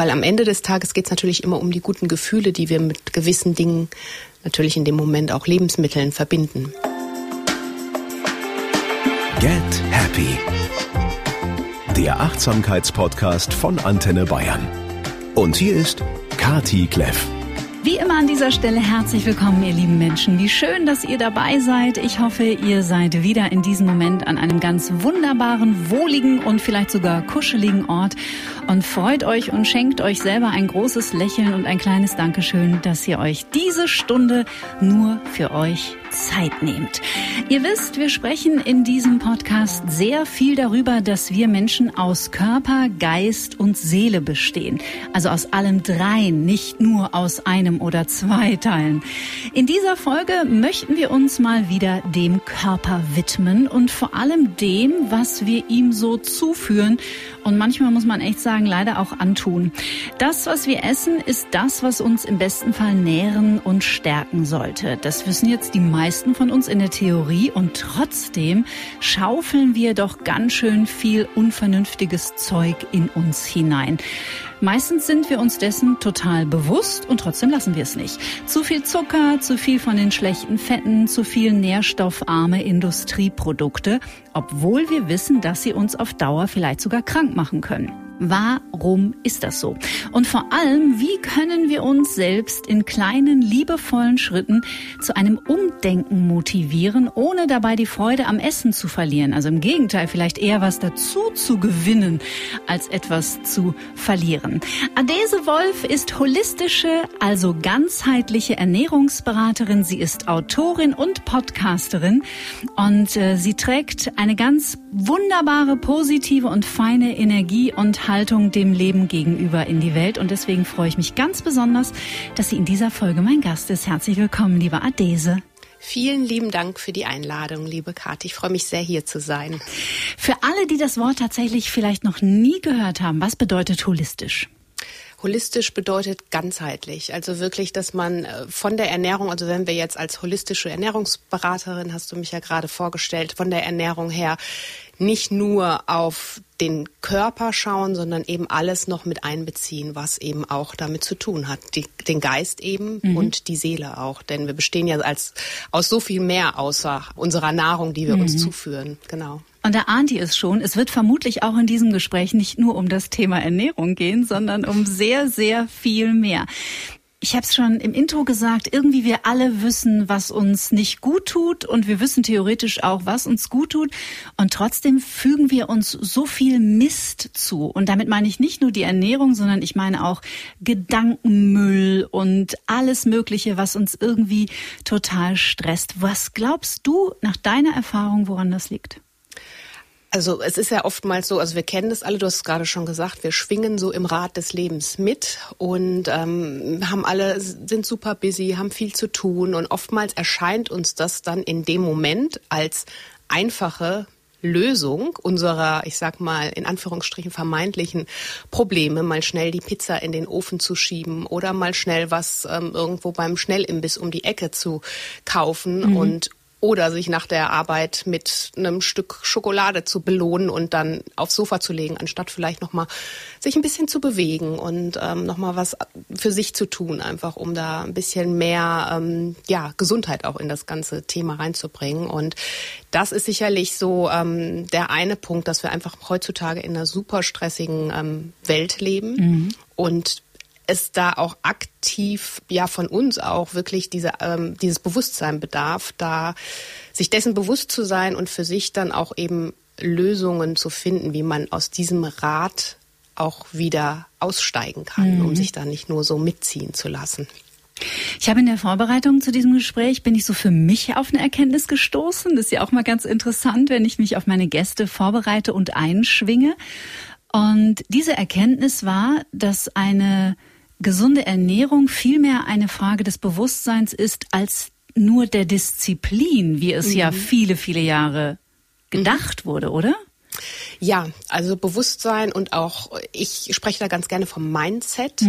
Weil am Ende des Tages geht es natürlich immer um die guten Gefühle, die wir mit gewissen Dingen, natürlich in dem Moment auch Lebensmitteln, verbinden. Get Happy. Der Achtsamkeitspodcast von Antenne Bayern. Und hier ist Kathi Kleff. Wie immer an dieser Stelle herzlich willkommen, ihr lieben Menschen. Wie schön, dass ihr dabei seid. Ich hoffe, ihr seid wieder in diesem Moment an einem ganz wunderbaren, wohligen und vielleicht sogar kuscheligen Ort und freut euch und schenkt euch selber ein großes Lächeln und ein kleines Dankeschön, dass ihr euch diese Stunde nur für euch Zeit nehmt. Ihr wisst, wir sprechen in diesem Podcast sehr viel darüber, dass wir Menschen aus Körper, Geist und Seele bestehen. Also aus allem dreien, nicht nur aus einem oder zwei Teilen. In dieser Folge möchten wir uns mal wieder dem Körper widmen und vor allem dem, was wir ihm so zuführen. Und manchmal muss man echt sagen, leider auch antun. Das, was wir essen, ist das, was uns im besten Fall nähren und stärken sollte. Das wissen jetzt die meisten von uns in der Theorie und trotzdem schaufeln wir doch ganz schön viel unvernünftiges Zeug in uns hinein. Meistens sind wir uns dessen total bewusst und trotzdem lassen wir es nicht. Zu viel Zucker, zu viel von den schlechten Fetten, zu viel nährstoffarme Industrieprodukte, obwohl wir wissen, dass sie uns auf Dauer vielleicht sogar krank machen können. Warum ist das so? Und vor allem, wie können wir uns selbst in kleinen, liebevollen Schritten zu einem Umdenken motivieren, ohne dabei die Freude am Essen zu verlieren? Also im Gegenteil, vielleicht eher was dazu zu gewinnen, als etwas zu verlieren. Adaeze Wolf ist holistische, also ganzheitliche Ernährungsberaterin. Sie ist Autorin und Podcasterin und sie trägt eine ganz wunderbare, positive und feine Energie und Haltung dem Leben gegenüber in die Welt. Und deswegen freue ich mich ganz besonders, dass sie in dieser Folge mein Gast ist. Herzlich willkommen, liebe Adaeze. Vielen lieben Dank für die Einladung, liebe Kathi. Ich freue mich sehr, hier zu sein. Für alle, die das Wort tatsächlich vielleicht noch nie gehört haben, was bedeutet holistisch? Holistisch bedeutet ganzheitlich, also wirklich, dass man von der Ernährung, also wenn wir jetzt als holistische Ernährungsberaterin, hast du mich ja gerade vorgestellt, von der Ernährung her nicht nur auf den Körper schauen, sondern eben alles noch mit einbeziehen, was eben auch damit zu tun hat. Den Geist eben und die Seele auch, denn wir bestehen ja aus so viel mehr außer unserer Nahrung, die wir uns zuführen, genau. Und da ahnt ihr es schon, es wird vermutlich auch in diesem Gespräch nicht nur um das Thema Ernährung gehen, sondern um sehr, sehr viel mehr. Ich habe es schon im Intro gesagt, irgendwie wir alle wissen, was uns nicht gut tut und wir wissen theoretisch auch, was uns gut tut und trotzdem fügen wir uns so viel Mist zu. Und damit meine ich nicht nur die Ernährung, sondern ich meine auch Gedankenmüll und alles Mögliche, was uns irgendwie total stresst. Was glaubst du nach deiner Erfahrung, woran das liegt? Also es ist ja oftmals so, also wir kennen das alle, du hast es gerade schon gesagt, wir schwingen so im Rad des Lebens mit und sind super busy, haben viel zu tun und oftmals erscheint uns das dann in dem Moment als einfache Lösung unserer, ich sag mal, in Anführungsstrichen vermeintlichen Probleme, mal schnell die Pizza in den Ofen zu schieben oder mal schnell was irgendwo beim Schnellimbiss um die Ecke zu kaufen oder sich nach der Arbeit mit einem Stück Schokolade zu belohnen und dann aufs Sofa zu legen, anstatt vielleicht nochmal sich ein bisschen zu bewegen und nochmal was für sich zu tun, einfach um da ein bisschen mehr Gesundheit auch in das ganze Thema reinzubringen. Und das ist sicherlich so der eine Punkt, dass wir einfach heutzutage in einer super stressigen Welt leben und es da auch aktiv von uns auch wirklich dieses Bewusstsein bedarf, da sich dessen bewusst zu sein und für sich dann auch eben Lösungen zu finden, wie man aus diesem Rad auch wieder aussteigen kann, um sich da nicht nur so mitziehen zu lassen. Ich habe in der Vorbereitung zu diesem Gespräch, bin ich so für mich auf eine Erkenntnis gestoßen. Das ist ja auch mal ganz interessant, wenn ich mich auf meine Gäste vorbereite und einschwinge. Und diese Erkenntnis war, dass eine gesunde Ernährung vielmehr eine Frage des Bewusstseins ist als nur der Disziplin, wie es ja viele, viele Jahre gedacht wurde, oder? Ja, also Bewusstsein und auch, ich spreche da ganz gerne vom Mindset,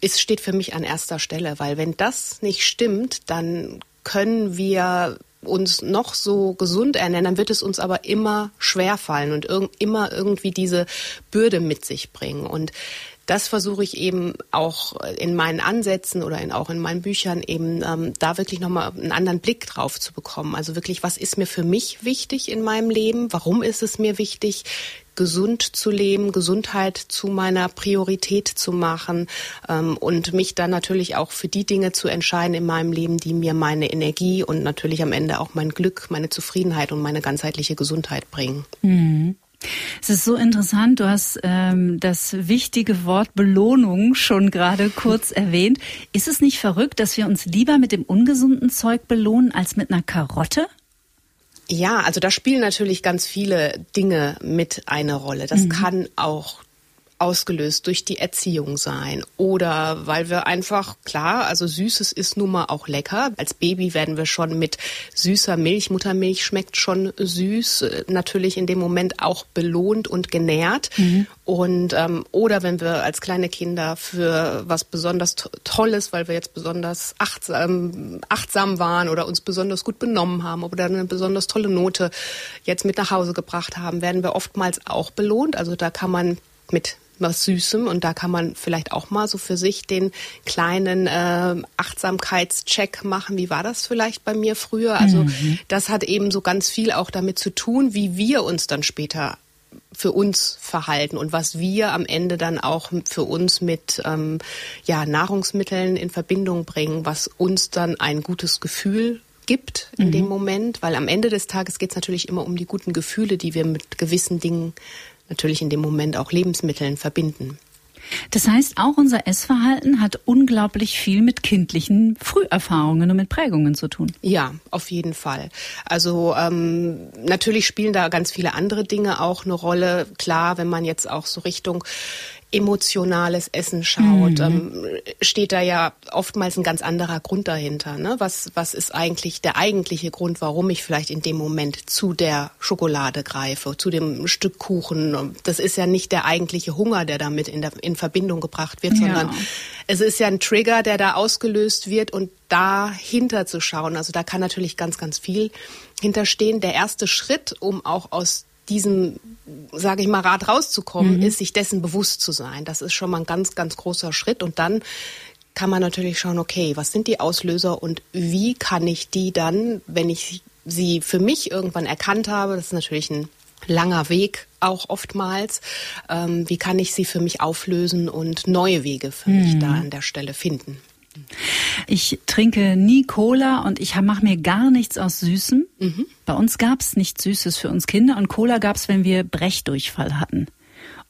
es steht für mich an erster Stelle, weil wenn das nicht stimmt, dann können wir uns noch so gesund ernähren, dann wird es uns aber immer schwerfallen und immer irgendwie diese Bürde mit sich bringen. Und das versuche ich eben auch in meinen Ansätzen oder auch in meinen Büchern eben da wirklich nochmal einen anderen Blick drauf zu bekommen. Also wirklich, was ist mir für mich wichtig in meinem Leben? Warum ist es mir wichtig, gesund zu leben, Gesundheit zu meiner Priorität zu machen und mich dann natürlich auch für die Dinge zu entscheiden in meinem Leben, die mir meine Energie und natürlich am Ende auch mein Glück, meine Zufriedenheit und meine ganzheitliche Gesundheit bringen. Mhm. Es ist so interessant, du hast das wichtige Wort Belohnung schon gerade kurz erwähnt. Ist es nicht verrückt, dass wir uns lieber mit dem ungesunden Zeug belohnen als mit einer Karotte? Ja, also da spielen natürlich ganz viele Dinge mit eine Rolle. Das kann auch ausgelöst durch die Erziehung sein oder weil wir einfach, klar, also Süßes ist nun mal auch lecker. Als Baby werden wir schon mit süßer Milch, Muttermilch schmeckt schon süß, natürlich in dem Moment auch belohnt und genährt. Und oder wenn wir als kleine Kinder für was besonders Tolles, weil wir jetzt besonders achtsam waren oder uns besonders gut benommen haben oder eine besonders tolle Note jetzt mit nach Hause gebracht haben, werden wir oftmals auch belohnt. Also da kann man mit was Süßem und da kann man vielleicht auch mal so für sich den kleinen Achtsamkeitscheck machen. Wie war das vielleicht bei mir früher? Also das hat eben so ganz viel auch damit zu tun, wie wir uns dann später für uns verhalten und was wir am Ende dann auch für uns mit Nahrungsmitteln in Verbindung bringen, was uns dann ein gutes Gefühl gibt in dem Moment. Weil am Ende des Tages geht es natürlich immer um die guten Gefühle, die wir mit gewissen Dingen natürlich in dem Moment auch Lebensmitteln verbinden. Das heißt, auch unser Essverhalten hat unglaublich viel mit kindlichen Früherfahrungen und mit Prägungen zu tun. Ja, auf jeden Fall. Also natürlich spielen da ganz viele andere Dinge auch eine Rolle. Klar, wenn man jetzt auch so Richtung emotionales Essen schaut, steht da ja oftmals ein ganz anderer Grund dahinter, ne? Was ist eigentlich der eigentliche Grund, warum ich vielleicht in dem Moment zu der Schokolade greife, zu dem Stück Kuchen? Das ist ja nicht der eigentliche Hunger, der damit in Verbindung gebracht wird, sondern es ist ja ein Trigger, der da ausgelöst wird und dahinter zu schauen. Also da kann natürlich ganz, ganz viel hinterstehen. Der erste Schritt, um auch aus diesem, sage ich mal, Rad rauszukommen, ist, sich dessen bewusst zu sein. Das ist schon mal ein ganz, ganz großer Schritt. Und dann kann man natürlich schauen, okay, was sind die Auslöser und wie kann ich die dann, wenn ich sie für mich irgendwann erkannt habe, das ist natürlich ein langer Weg auch oftmals, wie kann ich sie für mich auflösen und neue Wege für mich da an der Stelle finden. Ich trinke nie Cola und ich mache mir gar nichts aus Süßem. Bei uns gab es nichts Süßes für uns Kinder und Cola gab es, wenn wir Brechdurchfall hatten.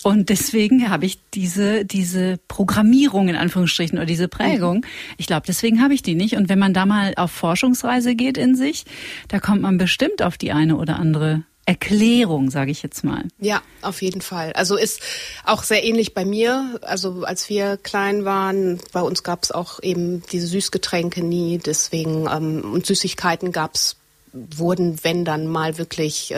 Und deswegen habe ich diese Programmierung in Anführungsstrichen oder diese Prägung, ich glaube, deswegen habe ich die nicht. Und wenn man da mal auf Forschungsreise geht in sich, da kommt man bestimmt auf die eine oder andere Erklärung, sage ich jetzt mal. Ja, auf jeden Fall. Also ist auch sehr ähnlich bei mir. Also als wir klein waren, bei uns gab es auch eben diese Süßgetränke nie. Deswegen und Süßigkeiten wurden, wenn dann mal wirklich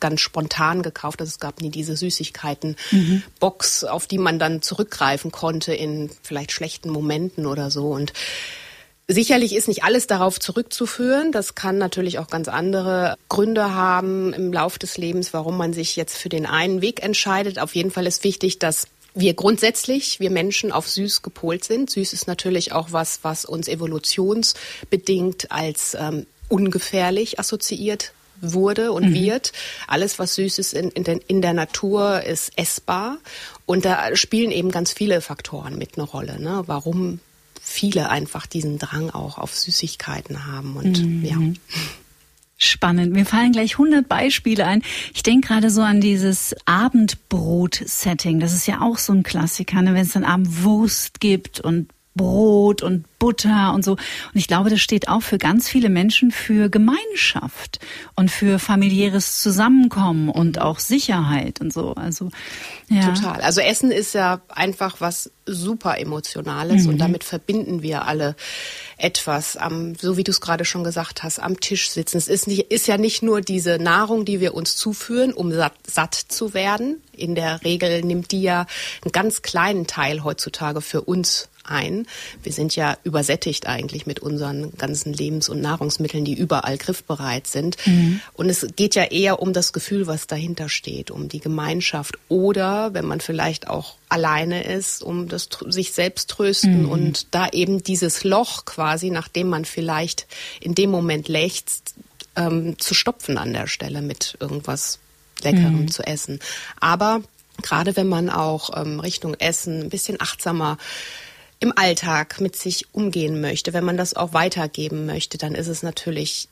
ganz spontan gekauft. Also es gab nie diese Süßigkeiten-Box, auf die man dann zurückgreifen konnte in vielleicht schlechten Momenten oder so. Und sicherlich ist nicht alles darauf zurückzuführen. Das kann natürlich auch ganz andere Gründe haben im Lauf des Lebens, warum man sich jetzt für den einen Weg entscheidet. Auf jeden Fall ist wichtig, dass wir Menschen auf süß gepolt sind. Süß ist natürlich auch was uns evolutionsbedingt als ungefährlich assoziiert wurde und wird. Alles, was süß ist in der Natur, ist essbar. Und da spielen eben ganz viele Faktoren mit eine Rolle, ne? Warum viele einfach diesen Drang auch auf Süßigkeiten haben und Spannend. Mir fallen gleich 100 Beispiele ein. Ich denke gerade so an dieses Abendbrot-Setting. Das ist ja auch so ein Klassiker, ne? Wenn es dann Abend Wurst gibt und Brot und Butter und so. Und ich glaube, das steht auch für ganz viele Menschen für Gemeinschaft und für familiäres Zusammenkommen und auch Sicherheit und so. Also ja. Total. Also Essen ist ja einfach was super Emotionales und damit verbinden wir alle etwas. So wie du es gerade schon gesagt hast, am Tisch sitzen. Es ist ja nicht nur diese Nahrung, die wir uns zuführen, um satt zu werden. In der Regel nimmt die ja einen ganz kleinen Teil heutzutage für uns ein. Wir sind ja übersättigt eigentlich mit unseren ganzen Lebens- und Nahrungsmitteln, die überall griffbereit sind. Mhm. Und es geht ja eher um das Gefühl, was dahinter steht, um die Gemeinschaft oder, wenn man vielleicht auch alleine ist, um das sich selbst trösten und da eben dieses Loch quasi, nachdem man vielleicht in dem Moment lechzt, zu stopfen an der Stelle mit irgendwas Leckerem zu essen. Aber gerade wenn man auch Richtung Essen ein bisschen achtsamer im Alltag mit sich umgehen möchte, wenn man das auch weitergeben möchte, dann ist es natürlich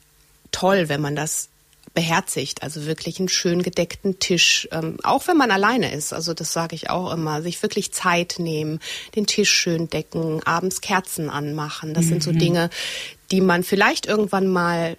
toll, wenn man das beherzigt, also wirklich einen schön gedeckten Tisch, auch wenn man alleine ist, also das sage ich auch immer, sich wirklich Zeit nehmen, den Tisch schön decken, abends Kerzen anmachen, das sind so Dinge, die man vielleicht irgendwann mal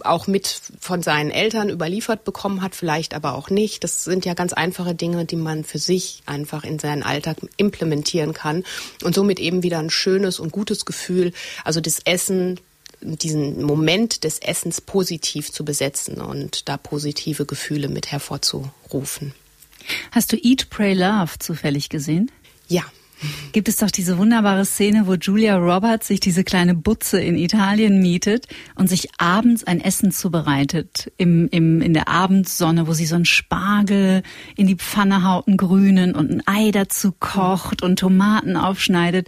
auch mit von seinen Eltern überliefert bekommen hat, vielleicht aber auch nicht. Das sind ja ganz einfache Dinge, die man für sich einfach in seinen Alltag implementieren kann und somit eben wieder ein schönes und gutes Gefühl, also das Essen, diesen Moment des Essens positiv zu besetzen und da positive Gefühle mit hervorzurufen. Hast du Eat, Pray, Love zufällig gesehen? Ja. Gibt es doch diese wunderbare Szene, wo Julia Roberts sich diese kleine Butze in Italien mietet und sich abends ein Essen zubereitet in der Abendsonne, wo sie so einen Spargel in die Pfanne haut, einen grünen und ein Ei dazu kocht und Tomaten aufschneidet.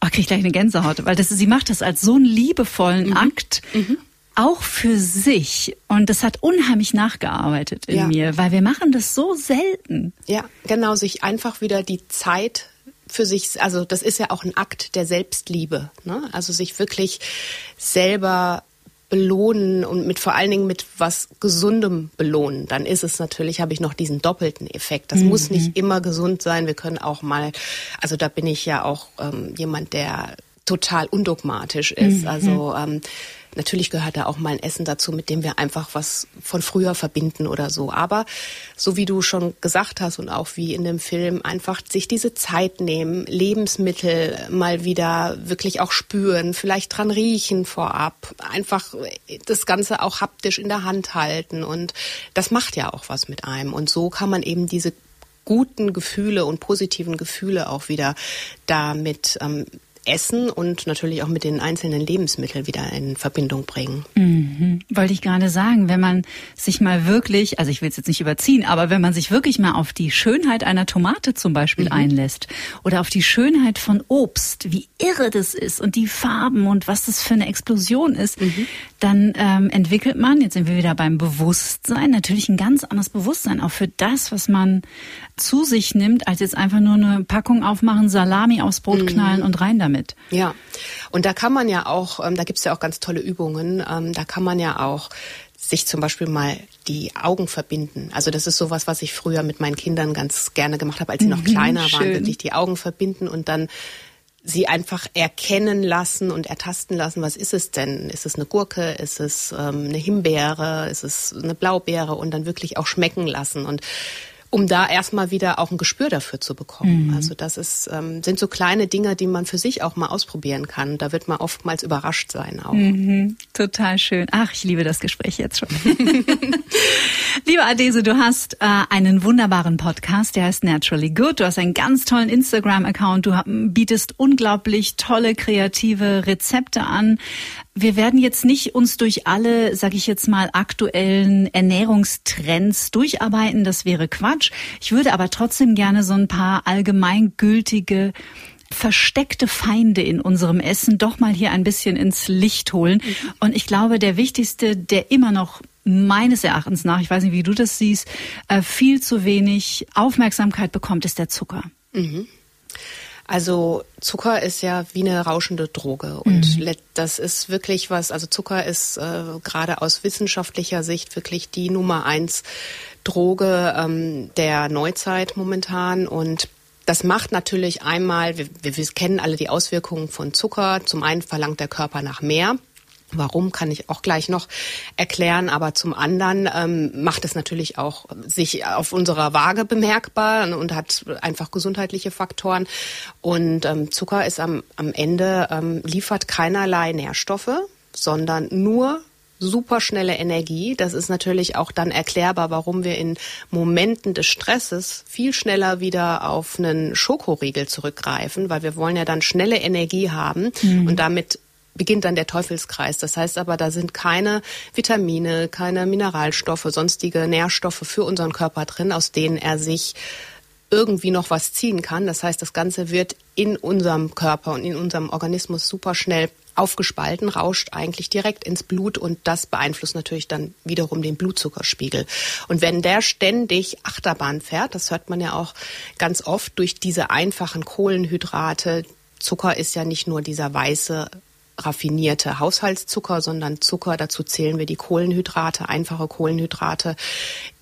Oh, kriege ich gleich eine Gänsehaut, weil sie macht das als so einen liebevollen Akt. Mhm. Auch für sich. Und das hat unheimlich nachgearbeitet in mir, weil wir machen das so selten. Ja, genau, sich einfach wieder die Zeit für sich, also das ist ja auch ein Akt der Selbstliebe, ne? Also sich wirklich selber belohnen und vor allen Dingen mit was Gesundem belohnen. Dann ist es natürlich, habe ich noch diesen doppelten Effekt. Das muss nicht immer gesund sein. Wir können auch mal, also da bin ich ja auch jemand, der total undogmatisch ist. Also natürlich gehört da auch mal ein Essen dazu, mit dem wir einfach was von früher verbinden oder so. Aber so wie du schon gesagt hast und auch wie in dem Film, einfach sich diese Zeit nehmen, Lebensmittel mal wieder wirklich auch spüren, vielleicht dran riechen vorab, einfach das Ganze auch haptisch in der Hand halten. Und das macht ja auch was mit einem. Und so kann man eben diese guten Gefühle und positiven Gefühle auch wieder damit Essen und natürlich auch mit den einzelnen Lebensmitteln wieder in Verbindung bringen. Wollte ich gerade sagen, wenn man sich mal wirklich, also ich will es jetzt nicht überziehen, aber wenn man sich wirklich mal auf die Schönheit einer Tomate zum Beispiel einlässt oder auf die Schönheit von Obst, wie irre das ist und die Farben und was das für eine Explosion ist, dann entwickelt man, jetzt sind wir wieder beim Bewusstsein, natürlich ein ganz anderes Bewusstsein, auch für das, was man zu sich nimmt, als jetzt einfach nur eine Packung aufmachen, Salami aufs Brot knallen und rein damit. Ja, und da kann man ja auch, da gibt es ja auch ganz tolle Übungen, da kann man ja auch sich zum Beispiel mal die Augen verbinden. Also das ist sowas, was ich früher mit meinen Kindern ganz gerne gemacht habe, als sie noch kleiner waren, wirklich die Augen verbinden und dann sie einfach erkennen lassen und ertasten lassen, was ist es denn? Ist es eine Gurke? Ist es eine Himbeere? Ist es eine Blaubeere? Und dann wirklich auch schmecken lassen und um da erstmal wieder auch ein Gespür dafür zu bekommen. Also das ist, sind so kleine Dinge, die man für sich auch mal ausprobieren kann. Da wird man oftmals überrascht sein auch. Total schön. Ach, ich liebe das Gespräch jetzt schon. Liebe Adaeze, du hast einen wunderbaren Podcast, der heißt Naturally Good. Du hast einen ganz tollen Instagram-Account. Du bietest unglaublich tolle, kreative Rezepte an. Wir werden jetzt nicht uns durch alle, sage ich jetzt mal, aktuellen Ernährungstrends durcharbeiten. Das wäre Quatsch. Ich würde aber trotzdem gerne so ein paar allgemeingültige, versteckte Feinde in unserem Essen doch mal hier ein bisschen ins Licht holen. Und ich glaube, der wichtigste, der immer noch meines Erachtens nach, ich weiß nicht, wie du das siehst, viel zu wenig Aufmerksamkeit bekommt, ist der Zucker. Also Zucker ist ja wie eine rauschende Droge und das ist wirklich was, also Zucker ist gerade aus wissenschaftlicher Sicht wirklich die Nummer 1 Droge der Neuzeit momentan und das macht natürlich einmal, wir kennen alle die Auswirkungen von Zucker, zum einen verlangt der Körper nach mehr. Warum, kann ich auch gleich noch erklären. Aber zum anderen macht es natürlich auch sich auf unserer Waage bemerkbar und hat einfach gesundheitliche Faktoren. Und Zucker ist am Ende, liefert keinerlei Nährstoffe, sondern nur superschnelle Energie. Das ist natürlich auch dann erklärbar, warum wir in Momenten des Stresses viel schneller wieder auf einen Schokoriegel zurückgreifen, weil wir wollen ja dann schnelle Energie haben und damit beginnt dann der Teufelskreis. Das heißt aber, da sind keine Vitamine, keine Mineralstoffe, sonstige Nährstoffe für unseren Körper drin, aus denen er sich irgendwie noch was ziehen kann. Das heißt, das Ganze wird in unserem Körper und in unserem Organismus super schnell aufgespalten, rauscht eigentlich direkt ins Blut und das beeinflusst natürlich dann wiederum den Blutzuckerspiegel. Und wenn der ständig Achterbahn fährt, das hört man ja auch ganz oft durch diese einfachen Kohlenhydrate. Zucker ist ja nicht nur dieser weiße raffinierte Haushaltszucker, sondern Zucker, dazu zählen wir die Kohlenhydrate, einfache Kohlenhydrate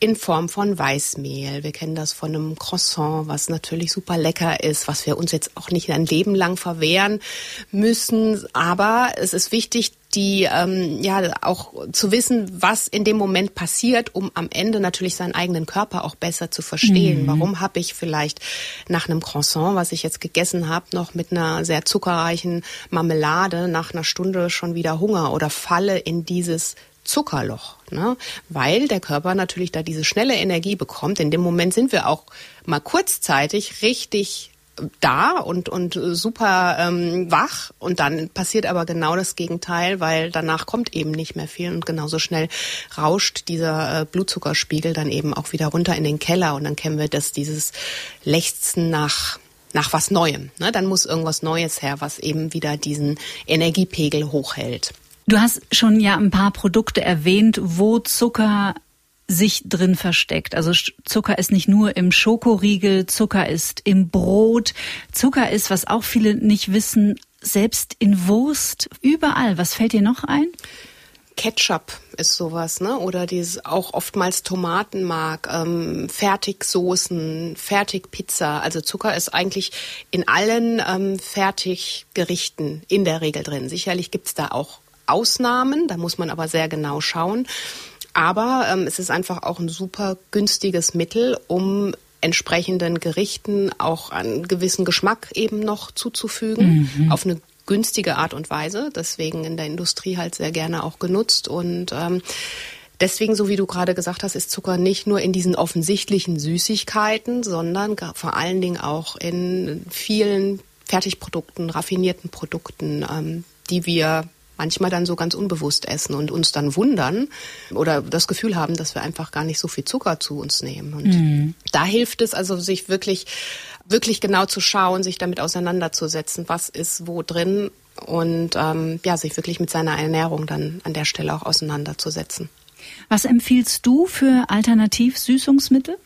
in Form von Weißmehl. Wir kennen das von einem Croissant, was natürlich super lecker ist, was wir uns jetzt auch nicht ein Leben lang verwehren müssen. Aber es ist wichtig, die auch zu wissen, was in dem Moment passiert, um am Ende natürlich seinen eigenen Körper auch besser zu verstehen. Warum habe ich vielleicht nach einem Croissant, was ich jetzt gegessen habe, noch mit einer sehr zuckerreichen Marmelade nach einer Stunde schon wieder Hunger oder falle in dieses Zuckerloch, ne? Weil der Körper natürlich da diese schnelle Energie bekommt. In dem Moment sind wir auch mal kurzzeitig richtig da und super wach und dann passiert aber genau das Gegenteil, weil danach kommt eben nicht mehr viel und genauso schnell rauscht dieser Blutzuckerspiegel dann eben auch wieder runter in den Keller und dann kennen wir das, dieses Lechzen nach was Neuem. Ne? Dann muss irgendwas Neues her, was eben wieder diesen Energiepegel hochhält. Du hast schon ja ein paar Produkte erwähnt, wo Zucker sich drin versteckt. Also Zucker ist nicht nur im Schokoriegel, Zucker ist im Brot, Zucker ist, was auch viele nicht wissen, selbst in Wurst, überall. Was fällt dir noch ein? Ketchup ist sowas, ne? Oder dieses auch oftmals Tomatenmark, Fertigsoßen, Fertigpizza. Also Zucker ist eigentlich in allen Fertiggerichten in der Regel drin. Sicherlich gibt's da auch Ausnahmen, da muss man aber sehr genau schauen. Aber es ist einfach auch ein super günstiges Mittel, um entsprechenden Gerichten auch einen gewissen Geschmack eben noch zuzufügen, auf eine günstige Art und Weise. Deswegen in der Industrie halt sehr gerne auch genutzt. Und deswegen, so wie du gerade gesagt hast, ist Zucker nicht nur in diesen offensichtlichen Süßigkeiten, sondern vor allen Dingen auch in vielen Fertigprodukten, raffinierten Produkten, die wir manchmal dann so ganz unbewusst essen und uns dann wundern oder das Gefühl haben, dass wir einfach gar nicht so viel Zucker zu uns nehmen. Und da hilft es also, sich wirklich genau zu schauen, sich damit auseinanderzusetzen, was ist wo drin und sich wirklich mit seiner Ernährung dann an der Stelle auch auseinanderzusetzen. Was empfiehlst du für Alternativsüßungsmittel?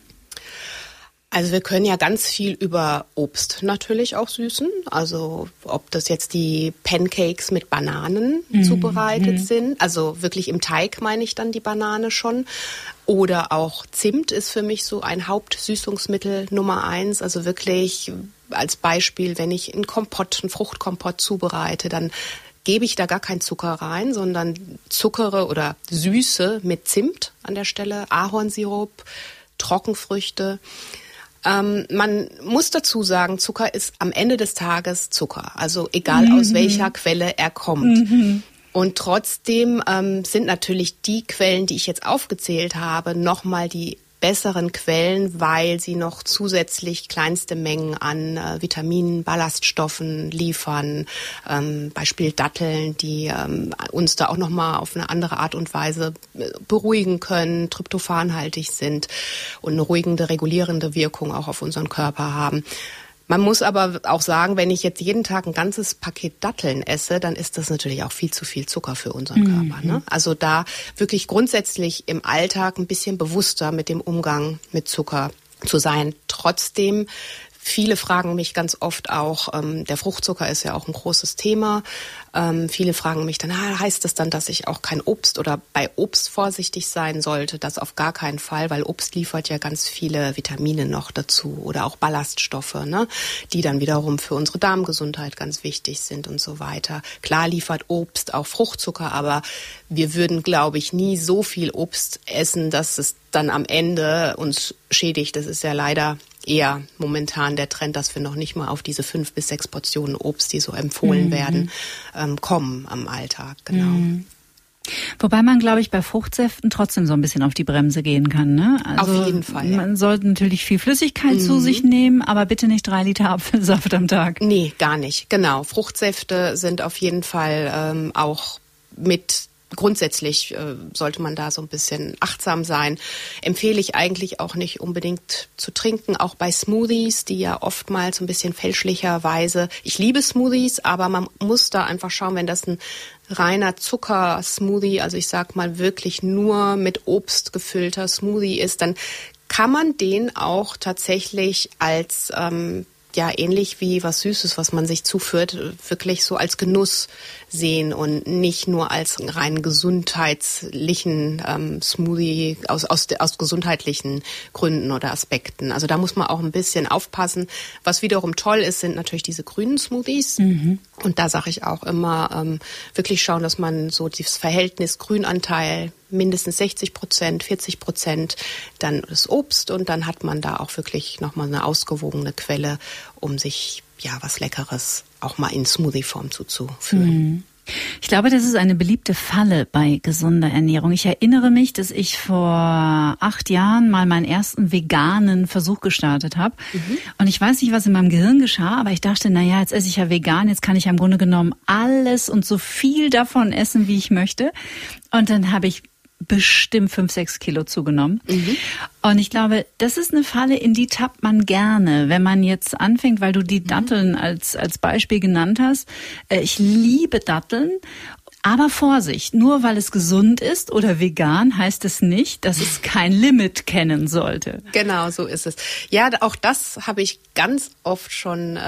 Also wir können ja ganz viel über Obst natürlich auch süßen. Also ob das jetzt die Pancakes mit Bananen zubereitet sind, also wirklich im Teig meine ich dann die Banane schon. Oder auch Zimt ist für mich so ein Hauptsüßungsmittel Nummer 1. Also wirklich als Beispiel, wenn ich einen Kompott, einen Fruchtkompott zubereite, dann gebe ich da gar keinen Zucker rein, sondern zuckere oder süße mit Zimt an der Stelle, Ahornsirup, Trockenfrüchte. Man muss dazu sagen, Zucker ist am Ende des Tages Zucker, also egal aus welcher Quelle er kommt. Und trotzdem sind natürlich die Quellen, die ich jetzt aufgezählt habe, nochmal die besseren Quellen, weil sie noch zusätzlich kleinste Mengen an Vitaminen, Ballaststoffen liefern, Beispiel Datteln, die uns da auch nochmal auf eine andere Art und Weise beruhigen können, tryptophanhaltig sind und eine ruhigende, regulierende Wirkung auch auf unseren Körper haben. Man muss aber auch sagen, wenn ich jetzt jeden Tag ein ganzes Paket Datteln esse, dann ist das natürlich auch viel zu viel Zucker für unseren Körper. Ne? Also da wirklich grundsätzlich im Alltag ein bisschen bewusster mit dem Umgang mit Zucker zu sein. Trotzdem, viele fragen mich ganz oft auch, der Fruchtzucker ist ja auch ein großes Thema. Viele fragen mich dann, heißt das dann, dass ich auch kein Obst oder bei Obst vorsichtig sein sollte? Das auf gar keinen Fall, weil Obst liefert ja ganz viele Vitamine noch dazu oder auch Ballaststoffe, ne, die dann wiederum für unsere Darmgesundheit ganz wichtig sind und so weiter. Klar liefert Obst auch Fruchtzucker, aber wir würden, glaube ich, nie so viel Obst essen, dass es dann am Ende uns schädigt. Das ist ja leider eher momentan der Trend, dass wir noch nicht mal auf diese 5 bis 6 Portionen Obst, die so empfohlen werden, kommen am Alltag. Genau. Wobei man, glaube ich, bei Fruchtsäften trotzdem so ein bisschen auf die Bremse gehen kann, ne? Also auf jeden Fall. Man sollte natürlich viel Flüssigkeit zu sich nehmen, aber bitte nicht 3 Liter Apfelsaft am Tag. Nee, gar nicht. Genau. Fruchtsäfte sind auf jeden Fall auch mit... Grundsätzlich sollte man da so ein bisschen achtsam sein. Empfehle ich eigentlich auch nicht unbedingt zu trinken, auch bei Smoothies, die ja oftmals ein bisschen fälschlicherweise, ich liebe Smoothies, aber man muss da einfach schauen, wenn das ein reiner Zuckersmoothie, also ich sag mal wirklich nur mit Obst gefüllter Smoothie ist, dann kann man den auch tatsächlich als, ja, ähnlich wie was Süßes, was man sich zuführt, wirklich so als Genuss sehen und nicht nur als rein gesundheitlichen Smoothie aus gesundheitlichen Gründen oder Aspekten. Also da muss man auch ein bisschen aufpassen. Was wiederum toll ist, sind natürlich diese grünen Smoothies. Mhm. Und da sage ich auch immer, wirklich schauen, dass man so das Verhältnis Grünanteil mindestens 60%, 40%, dann das Obst und dann hat man da auch wirklich nochmal eine ausgewogene Quelle, um sich ja was Leckeres auch mal in Smoothie-Form zuzuführen. Ich glaube, das ist eine beliebte Falle bei gesunder Ernährung. Ich erinnere mich, dass ich vor 8 Jahren mal meinen ersten veganen Versuch gestartet habe. Mhm. Und ich weiß nicht, was in meinem Gehirn geschah, aber ich dachte, naja, jetzt esse ich ja vegan, jetzt kann ich ja im Grunde genommen alles und so viel davon essen, wie ich möchte. Und dann habe ich bestimmt 5-6 Kilo zugenommen. Mhm. Und ich glaube, das ist eine Falle, in die tappt man gerne, wenn man jetzt anfängt, weil du die Datteln als Beispiel genannt hast. Ich liebe Datteln, aber Vorsicht, nur weil es gesund ist oder vegan, heißt es nicht, dass es kein Limit kennen sollte. Genau, so ist es. Ja, auch das habe ich ganz oft schon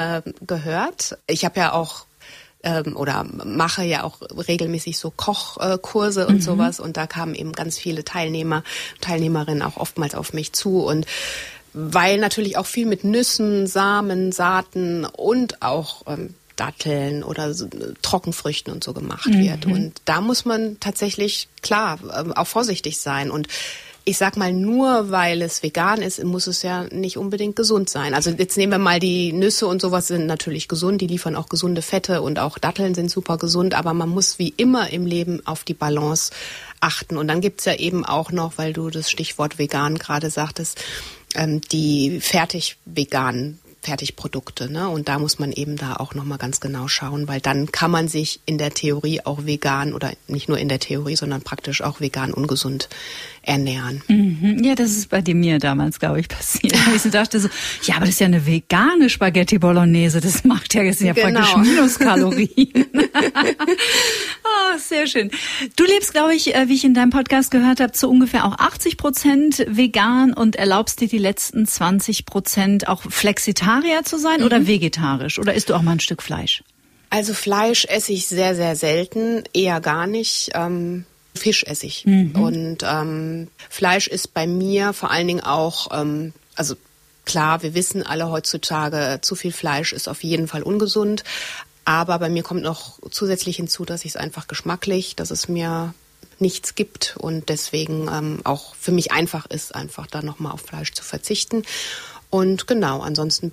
gehört. Ich habe ja auch oder mache ja auch regelmäßig so Kochkurse und sowas. Und da kamen eben ganz viele Teilnehmerinnen auch oftmals auf mich zu. Und weil natürlich auch viel mit Nüssen, Samen, Saaten und auch Datteln oder Trockenfrüchten und so gemacht wird. Und da muss man tatsächlich, klar, auch vorsichtig sein. Und ich sag mal, nur weil es vegan ist, muss es ja nicht unbedingt gesund sein. Also jetzt nehmen wir mal die Nüsse und sowas, sind natürlich gesund, die liefern auch gesunde Fette und auch Datteln sind super gesund, aber man muss wie immer im Leben auf die Balance achten. Und dann gibt's ja eben auch noch, weil du das Stichwort vegan gerade sagtest, die Fertigprodukte, ne? Und da muss man eben da auch nochmal ganz genau schauen, weil dann kann man sich in der Theorie auch vegan oder nicht nur in der Theorie, sondern praktisch auch vegan ungesund ernähren. Mhm. Ja, das ist bei mir damals, glaube ich, passiert. Ich dachte so, ja, aber das ist ja eine vegane Spaghetti Bolognese, das macht ja, das sind ja praktisch Minuskalorien. Oh, sehr schön. Du lebst, glaube ich, wie ich in deinem Podcast gehört habe, zu ungefähr auch 80% vegan und erlaubst dir die letzten 20% auch flexitarier zu sein oder vegetarisch? Oder isst du auch mal ein Stück Fleisch? Also Fleisch esse ich sehr, sehr selten, eher gar nicht. Fisch esse ich. Und Fleisch ist bei mir vor allen Dingen auch, also klar, wir wissen alle heutzutage, zu viel Fleisch ist auf jeden Fall ungesund. Aber bei mir kommt noch zusätzlich hinzu, dass ich es einfach geschmacklich, dass es mir nichts gibt und deswegen auch für mich einfach ist, einfach da nochmal auf Fleisch zu verzichten. Und genau, ansonsten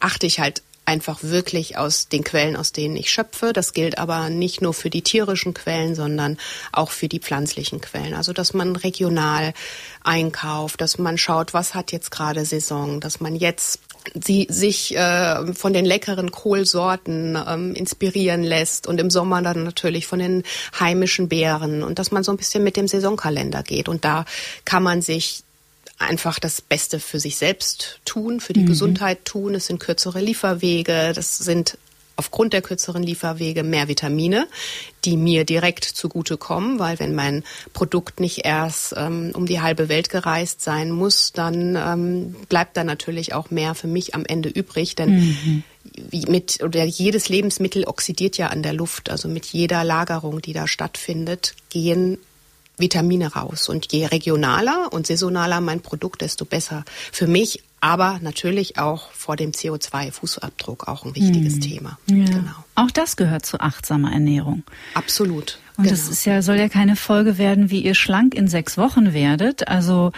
achte ich halt einfach wirklich aus den Quellen, aus denen ich schöpfe. Das gilt aber nicht nur für die tierischen Quellen, sondern auch für die pflanzlichen Quellen. Also, dass man regional einkauft, dass man schaut, was hat jetzt gerade Saison, dass man jetzt sich von den leckeren Kohlsorten inspirieren lässt und im Sommer dann natürlich von den heimischen Beeren und dass man so ein bisschen mit dem Saisonkalender geht. Und da kann man sich einfach das Beste für sich selbst tun, für die Gesundheit tun. Es sind kürzere Lieferwege, das sind aufgrund der kürzeren Lieferwege mehr Vitamine, die mir direkt zugutekommen, weil wenn mein Produkt nicht erst um die halbe Welt gereist sein muss, dann bleibt da natürlich auch mehr für mich am Ende übrig, denn jedes Lebensmittel oxidiert ja an der Luft, also mit jeder Lagerung, die da stattfindet, gehen Vitamine raus. Und je regionaler und saisonaler mein Produkt, desto besser für mich. Aber natürlich auch vor dem CO2-Fußabdruck auch ein wichtiges Thema. Ja. Genau. Auch das gehört zu achtsamer Ernährung. Absolut. Und das ist ja, soll ja keine Folge werden, wie ihr schlank in 6 Wochen werdet. Also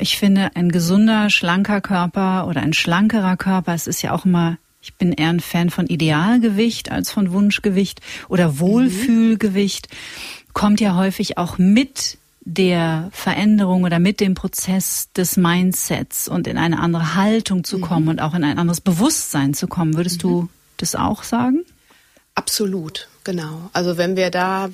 ich finde, ein gesunder, schlanker Körper oder ein schlankerer Körper, es ist ja auch immer, ich bin eher ein Fan von Idealgewicht als von Wunschgewicht oder Wohlfühlgewicht. kommt ja häufig auch mit der Veränderung oder mit dem Prozess des Mindsets und in eine andere Haltung zu kommen und auch in ein anderes Bewusstsein zu kommen. Würdest du das auch sagen? Absolut, genau. Also wenn wir da,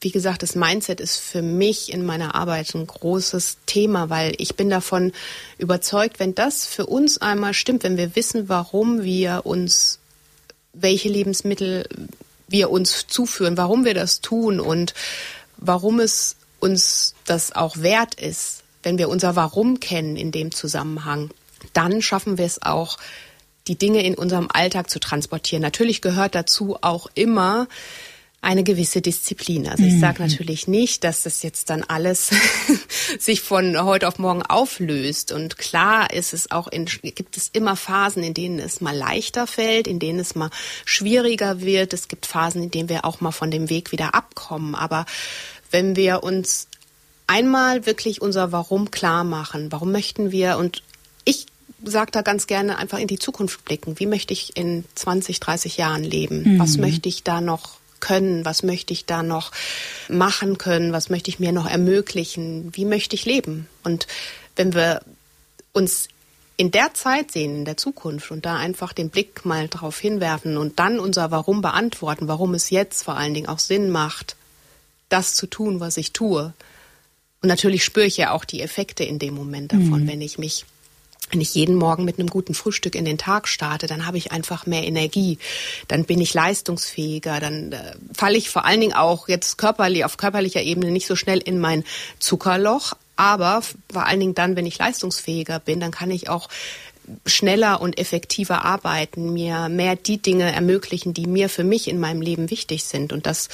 wie gesagt, das Mindset ist für mich in meiner Arbeit ein großes Thema, weil ich bin davon überzeugt, wenn das für uns einmal stimmt, wenn wir wissen, warum wir uns, welche Lebensmittel wir uns zuführen, warum wir das tun und warum es uns das auch wert ist, wenn wir unser Warum kennen in dem Zusammenhang, dann schaffen wir es auch, die Dinge in unserem Alltag zu transportieren. Natürlich gehört dazu auch immer eine gewisse Disziplin. Also ich sage natürlich nicht, dass das jetzt dann alles sich von heute auf morgen auflöst. Und klar ist es auch gibt es immer Phasen, in denen es mal leichter fällt, in denen es mal schwieriger wird. Es gibt Phasen, in denen wir auch mal von dem Weg wieder abkommen. Aber wenn wir uns einmal wirklich unser Warum klar machen, warum möchten wir, und ich sage da ganz gerne einfach in die Zukunft blicken, wie möchte ich in 20, 30 Jahren leben, was möchte ich da noch können, was möchte ich da noch machen können, was möchte ich mir noch ermöglichen, wie möchte ich leben. Und wenn wir uns in der Zeit sehen, in der Zukunft, und da einfach den Blick mal drauf hinwerfen und dann unser Warum beantworten, warum es jetzt vor allen Dingen auch Sinn macht, das zu tun, was ich tue. Und natürlich spüre ich ja auch die Effekte in dem Moment davon. Wenn ich jeden Morgen mit einem guten Frühstück in den Tag starte, dann habe ich einfach mehr Energie. Dann bin ich leistungsfähiger. Dann falle ich vor allen Dingen auch jetzt körperlich, auf körperlicher Ebene nicht so schnell in mein Zuckerloch. Aber vor allen Dingen dann, wenn ich leistungsfähiger bin, dann kann ich auch schneller und effektiver arbeiten, mir mehr die Dinge ermöglichen, die mir für mich in meinem Leben wichtig sind. Und das,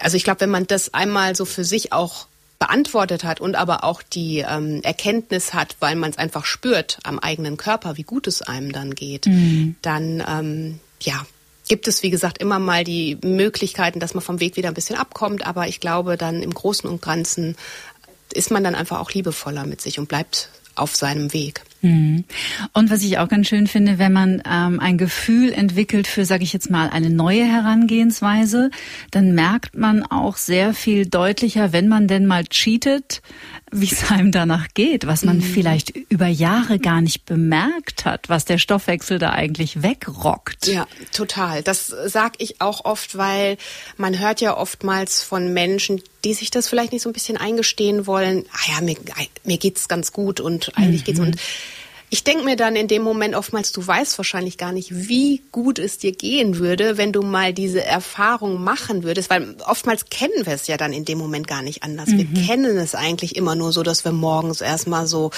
also ich glaube, wenn man das einmal so für sich auch beantwortet hat und aber auch die Erkenntnis hat, weil man es einfach spürt am eigenen Körper, wie gut es einem dann geht, dann gibt es, wie gesagt, immer mal die Möglichkeiten, dass man vom Weg wieder ein bisschen abkommt. Aber ich glaube, dann im Großen und Ganzen ist man dann einfach auch liebevoller mit sich und bleibt auf seinem Weg. Und was ich auch ganz schön finde, wenn man ein Gefühl entwickelt für, sage ich jetzt mal, eine neue Herangehensweise, dann merkt man auch sehr viel deutlicher, wenn man denn mal cheatet, wie es einem danach geht, was man vielleicht über Jahre gar nicht bemerkt hat, was der Stoffwechsel da eigentlich wegrockt. Ja, total. Das sage ich auch oft, weil man hört ja oftmals von Menschen, die sich das vielleicht nicht so ein bisschen eingestehen wollen. Ah ja, mir geht's ganz gut und eigentlich geht's. Und ich denke mir dann in dem Moment oftmals, du weißt wahrscheinlich gar nicht, wie gut es dir gehen würde, wenn du mal diese Erfahrung machen würdest, weil oftmals kennen wir es ja dann in dem Moment gar nicht anders. Wir kennen es eigentlich immer nur so, dass wir morgens erstmal so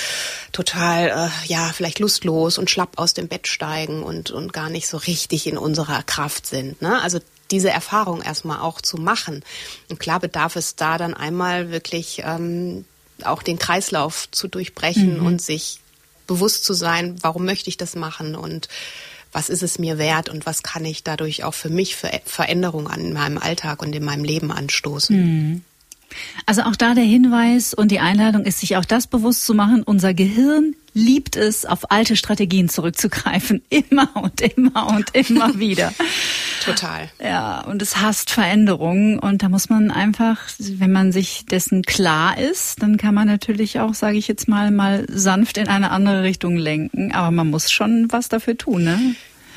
total, vielleicht lustlos und schlapp aus dem Bett steigen und gar nicht so richtig in unserer Kraft sind, ne? Also diese Erfahrung erstmal auch zu machen. Und klar bedarf es da dann einmal wirklich auch den Kreislauf zu durchbrechen und sich bewusst zu sein, warum möchte ich das machen und was ist es mir wert und was kann ich dadurch auch für mich für Veränderungen an meinem Alltag und in meinem Leben anstoßen. Also auch da der Hinweis und die Einladung ist, sich auch das bewusst zu machen, unser Gehirn liebt es, auf alte Strategien zurückzugreifen, immer und immer und immer wieder. Total. Ja, und es hasst Veränderungen und da muss man einfach, wenn man sich dessen klar ist, dann kann man natürlich auch, sage ich jetzt mal sanft in eine andere Richtung lenken, aber man muss schon was dafür tun, ne?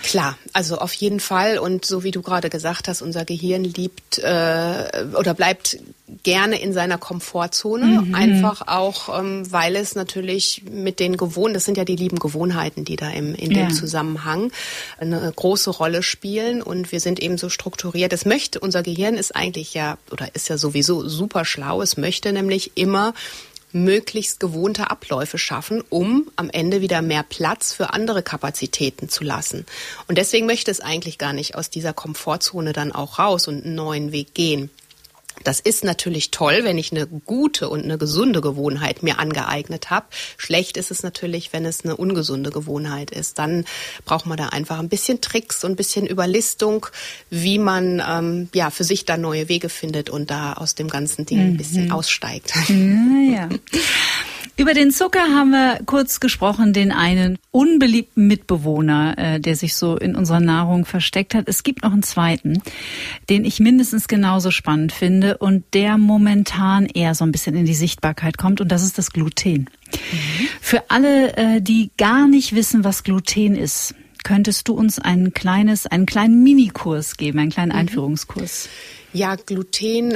Klar, also auf jeden Fall und so wie du gerade gesagt hast, unser Gehirn liebt oder bleibt gerne in seiner Komfortzone, einfach auch, weil es natürlich mit den Gewohnheiten, das sind ja die lieben Gewohnheiten, die da in dem Zusammenhang eine große Rolle spielen und wir sind eben so strukturiert. Unser Gehirn ist eigentlich ja oder ist ja sowieso super schlau, es möchte nämlich immer möglichst gewohnte Abläufe schaffen, um am Ende wieder mehr Platz für andere Kapazitäten zu lassen. Und deswegen möchte es eigentlich gar nicht aus dieser Komfortzone dann auch raus und einen neuen Weg gehen. Das ist natürlich toll, wenn ich eine gute und eine gesunde Gewohnheit mir angeeignet habe. Schlecht ist es natürlich, wenn es eine ungesunde Gewohnheit ist. Dann braucht man da einfach ein bisschen Tricks und ein bisschen Überlistung, wie man für sich da neue Wege findet und da aus dem ganzen Ding ein bisschen aussteigt. Ja, ja. Über den Zucker haben wir kurz gesprochen, den einen unbeliebten Mitbewohner, der sich so in unserer Nahrung versteckt hat. Es gibt noch einen zweiten, den ich mindestens genauso spannend finde und der momentan eher so ein bisschen in die Sichtbarkeit kommt, und das ist das Gluten. Mhm. Für alle, die gar nicht wissen, was Gluten ist, könntest du uns einen kleinen Minikurs geben, einen kleinen Einführungskurs? Ja, Gluten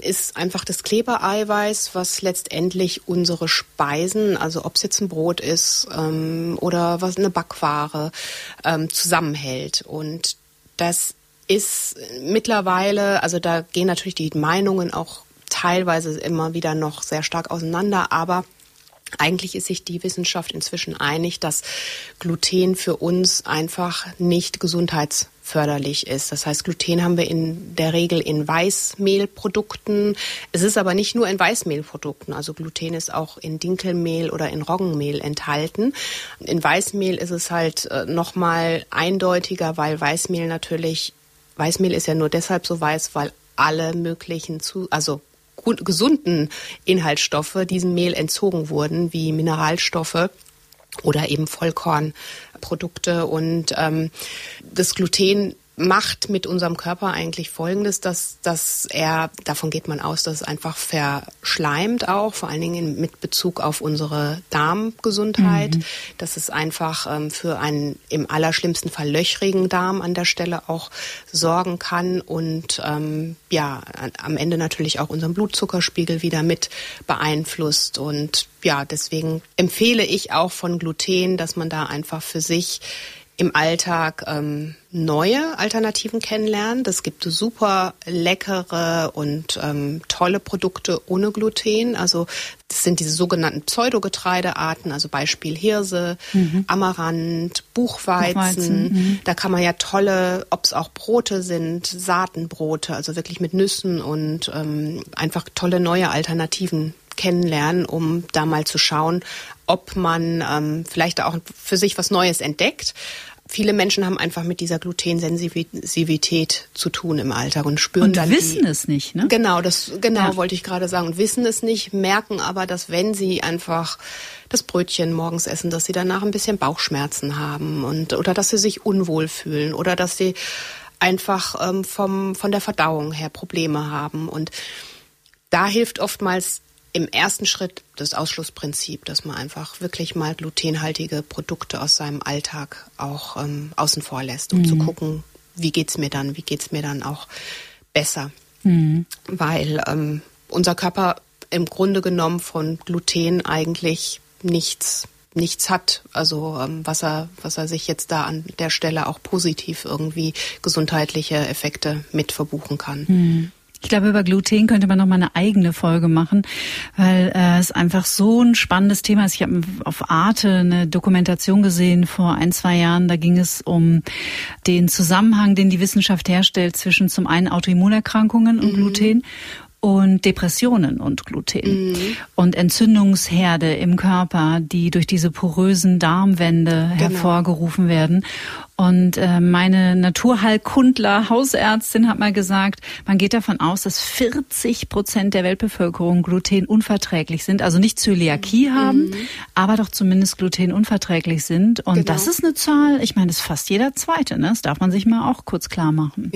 ist einfach das Klebereiweiß, was letztendlich unsere Speisen, also ob es jetzt ein Brot ist oder was eine Backware, zusammenhält. Und das ist mittlerweile, also da gehen natürlich die Meinungen auch teilweise immer wieder noch sehr stark auseinander, aber eigentlich ist sich die Wissenschaft inzwischen einig, dass Gluten für uns einfach nicht gesundheitsförderlich ist. Das heißt, Gluten haben wir in der Regel in Weißmehlprodukten. Es ist aber nicht nur in Weißmehlprodukten. Also Gluten ist auch in Dinkelmehl oder in Roggenmehl enthalten. In Weißmehl ist es halt nochmal eindeutiger, weil Weißmehl ist ja nur deshalb so weiß, weil alle möglichen gesunden Inhaltsstoffe diesem Mehl entzogen wurden, wie Mineralstoffe oder eben Vollkornprodukte. Und das Gluten macht mit unserem Körper eigentlich Folgendes, dass er, davon geht man aus, dass es einfach verschleimt auch, vor allen Dingen mit Bezug auf unsere Darmgesundheit, dass es einfach für einen im allerschlimmsten Fall löchrigen Darm an der Stelle auch sorgen kann und am Ende natürlich auch unseren Blutzuckerspiegel wieder mit beeinflusst. Und ja, deswegen empfehle ich auch von Gluten, dass man da einfach für sich im Alltag neue Alternativen kennenlernen. Das gibt super leckere und tolle Produkte ohne Gluten. Also das sind diese sogenannten Pseudogetreidearten, also Beispiel Hirse, Amaranth, Buchweizen. Da kann man ja tolle, ob es auch Brote sind, Saatenbrote, also wirklich mit Nüssen und einfach tolle neue Alternativen kennenlernen, um da mal zu schauen, ob man vielleicht auch für sich was Neues entdeckt. Viele Menschen haben einfach mit dieser Glutensensitivität zu tun im Alltag und spüren und dann wissen es nicht, ne? Genau, wollte ich gerade sagen. Und wissen es nicht, merken aber, dass wenn sie einfach das Brötchen morgens essen, dass sie danach ein bisschen Bauchschmerzen haben oder dass sie sich unwohl fühlen oder dass sie einfach von der Verdauung her Probleme haben. Und da hilft oftmals im ersten Schritt das Ausschlussprinzip, dass man einfach wirklich mal glutenhaltige Produkte aus seinem Alltag auch außen vor lässt, um zu gucken, wie geht's mir dann auch besser. Weil unser Körper im Grunde genommen von Gluten eigentlich nichts hat, also was er sich jetzt da an der Stelle auch positiv irgendwie gesundheitliche Effekte mit verbuchen kann. Ich glaube, über Gluten könnte man noch mal eine eigene Folge machen, weil es einfach so ein spannendes Thema ist. Ich habe auf Arte eine Dokumentation gesehen vor 1-2 Jahren. Da ging es um den Zusammenhang, den die Wissenschaft herstellt zwischen zum einen Autoimmunerkrankungen und Gluten und Depressionen und Gluten und Entzündungsherde im Körper, die durch diese porösen Darmwände hervorgerufen werden. Und meine Naturheilkundler, Hausärztin, hat mal gesagt, man geht davon aus, dass 40% der Weltbevölkerung glutenunverträglich sind, also nicht Zöliakie haben, aber doch zumindest glutenunverträglich sind. Und das ist eine Zahl, ich meine, das ist fast jeder Zweite, ne? Das darf man sich mal auch kurz klar machen.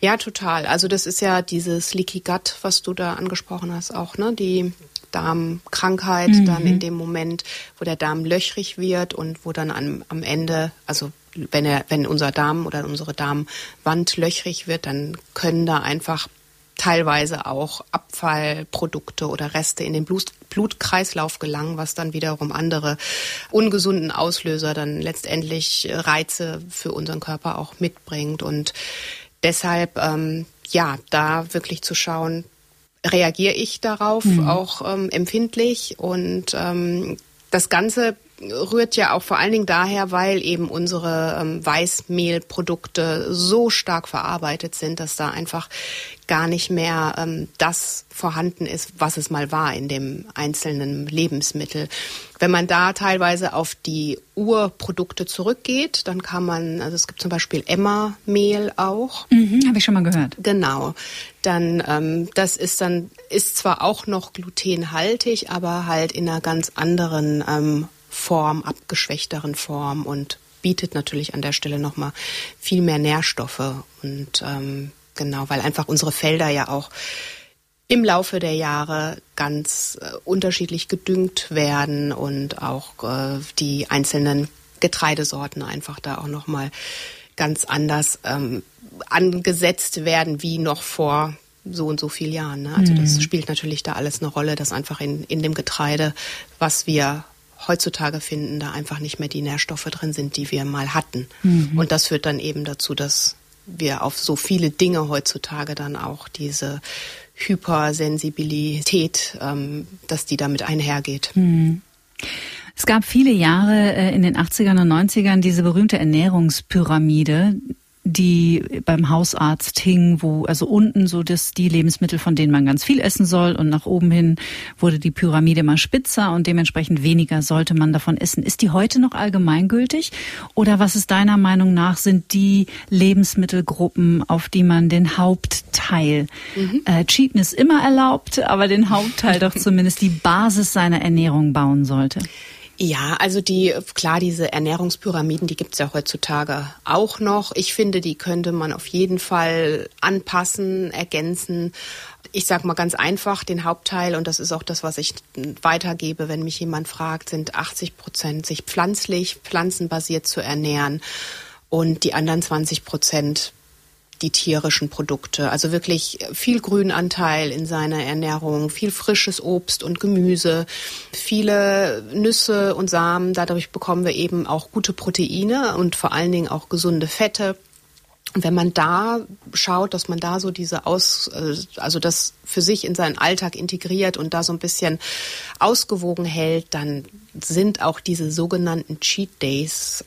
Ja, total. Also das ist ja dieses Leaky Gut, was du da angesprochen hast auch, ne? Die Darmkrankheit dann in dem Moment, wo der Darm löchrig wird und wo dann am Ende, also wenn unser Darm oder unsere Darmwand löchrig wird, dann können da einfach teilweise auch Abfallprodukte oder Reste in den Blutkreislauf gelangen, was dann wiederum andere ungesunden Auslöser, dann letztendlich Reize für unseren Körper auch mitbringt. Und deshalb, da wirklich zu schauen, reagiere ich darauf auch empfindlich und das Ganze rührt ja auch vor allen Dingen daher, weil eben unsere Weißmehlprodukte so stark verarbeitet sind, dass da einfach gar nicht mehr das vorhanden ist, was es mal war in dem einzelnen Lebensmittel. Wenn man da teilweise auf die Urprodukte zurückgeht, dann kann man, also es gibt zum Beispiel Emmermehl auch. Mhm, habe ich schon mal gehört. Genau. Dann, das ist zwar auch noch glutenhaltig, aber halt in einer ganz anderen Form, abgeschwächteren Form und bietet natürlich an der Stelle nochmal viel mehr Nährstoffe. Und genau, weil einfach unsere Felder ja auch im Laufe der Jahre ganz unterschiedlich gedüngt werden und auch die einzelnen Getreidesorten einfach da auch nochmal ganz anders angesetzt werden wie noch vor so und so vielen Jahren. Ne? Also das spielt natürlich da alles eine Rolle, dass einfach in dem Getreide, was wir heutzutage finden, da einfach nicht mehr die Nährstoffe drin sind, die wir mal hatten. Mhm. Und das führt dann eben dazu, dass wir auf so viele Dinge heutzutage dann auch diese Hypersensibilität, dass die damit einhergeht. Mhm. Es gab viele Jahre in den 80ern und 90ern diese berühmte Ernährungspyramide, die beim Hausarzt hing, wo also unten so die Lebensmittel, von denen man ganz viel essen soll, und nach oben hin wurde die Pyramide mal spitzer und dementsprechend weniger sollte man davon essen. Ist die heute noch allgemeingültig? Oder was ist deiner Meinung nach, sind die Lebensmittelgruppen, auf die man den Hauptteil, Cheaten ist immer erlaubt, aber den Hauptteil doch zumindest die Basis seiner Ernährung bauen sollte? Ja, also diese Ernährungspyramiden, die gibt's ja heutzutage auch noch. Ich finde, die könnte man auf jeden Fall anpassen, ergänzen. Ich sag mal ganz einfach, den Hauptteil, und das ist auch das, was ich weitergebe, wenn mich jemand fragt, sind 80% sich pflanzenbasiert zu ernähren und die anderen 20% die tierischen Produkte. Also wirklich viel Grünanteil in seiner Ernährung, viel frisches Obst und Gemüse, viele Nüsse und Samen. Dadurch bekommen wir eben auch gute Proteine und vor allen Dingen auch gesunde Fette. Und wenn man da schaut, dass man da so also das für sich in seinen Alltag integriert und da so ein bisschen ausgewogen hält, dann sind auch diese sogenannten Cheat Days,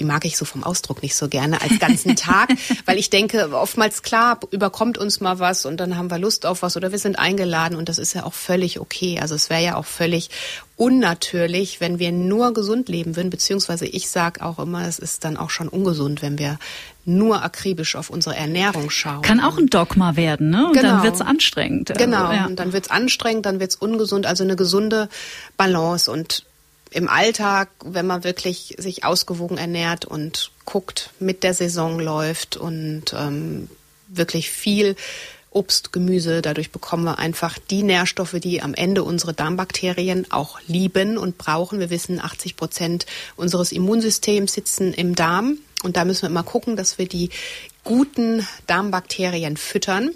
die mag ich so vom Ausdruck nicht so gerne, als ganzen Tag, weil ich denke, oftmals, klar, überkommt uns mal was und dann haben wir Lust auf was oder wir sind eingeladen und das ist ja auch völlig okay. Also es wäre ja auch völlig unnatürlich, wenn wir nur gesund leben würden, beziehungsweise ich sage auch immer, es ist dann auch schon ungesund, wenn wir nur akribisch auf unsere Ernährung schauen. Kann auch ein Dogma werden, ne? Und genau. Dann wird's anstrengend. Genau, also, ja. Und dann wird's anstrengend, dann wird's ungesund, also eine gesunde Balance. Und im Alltag, wenn man wirklich sich ausgewogen ernährt und guckt, mit der Saison läuft und wirklich viel Obst, Gemüse, dadurch bekommen wir einfach die Nährstoffe, die am Ende unsere Darmbakterien auch lieben und brauchen. Wir wissen, 80% unseres Immunsystems sitzen im Darm und da müssen wir immer gucken, dass wir die guten Darmbakterien füttern.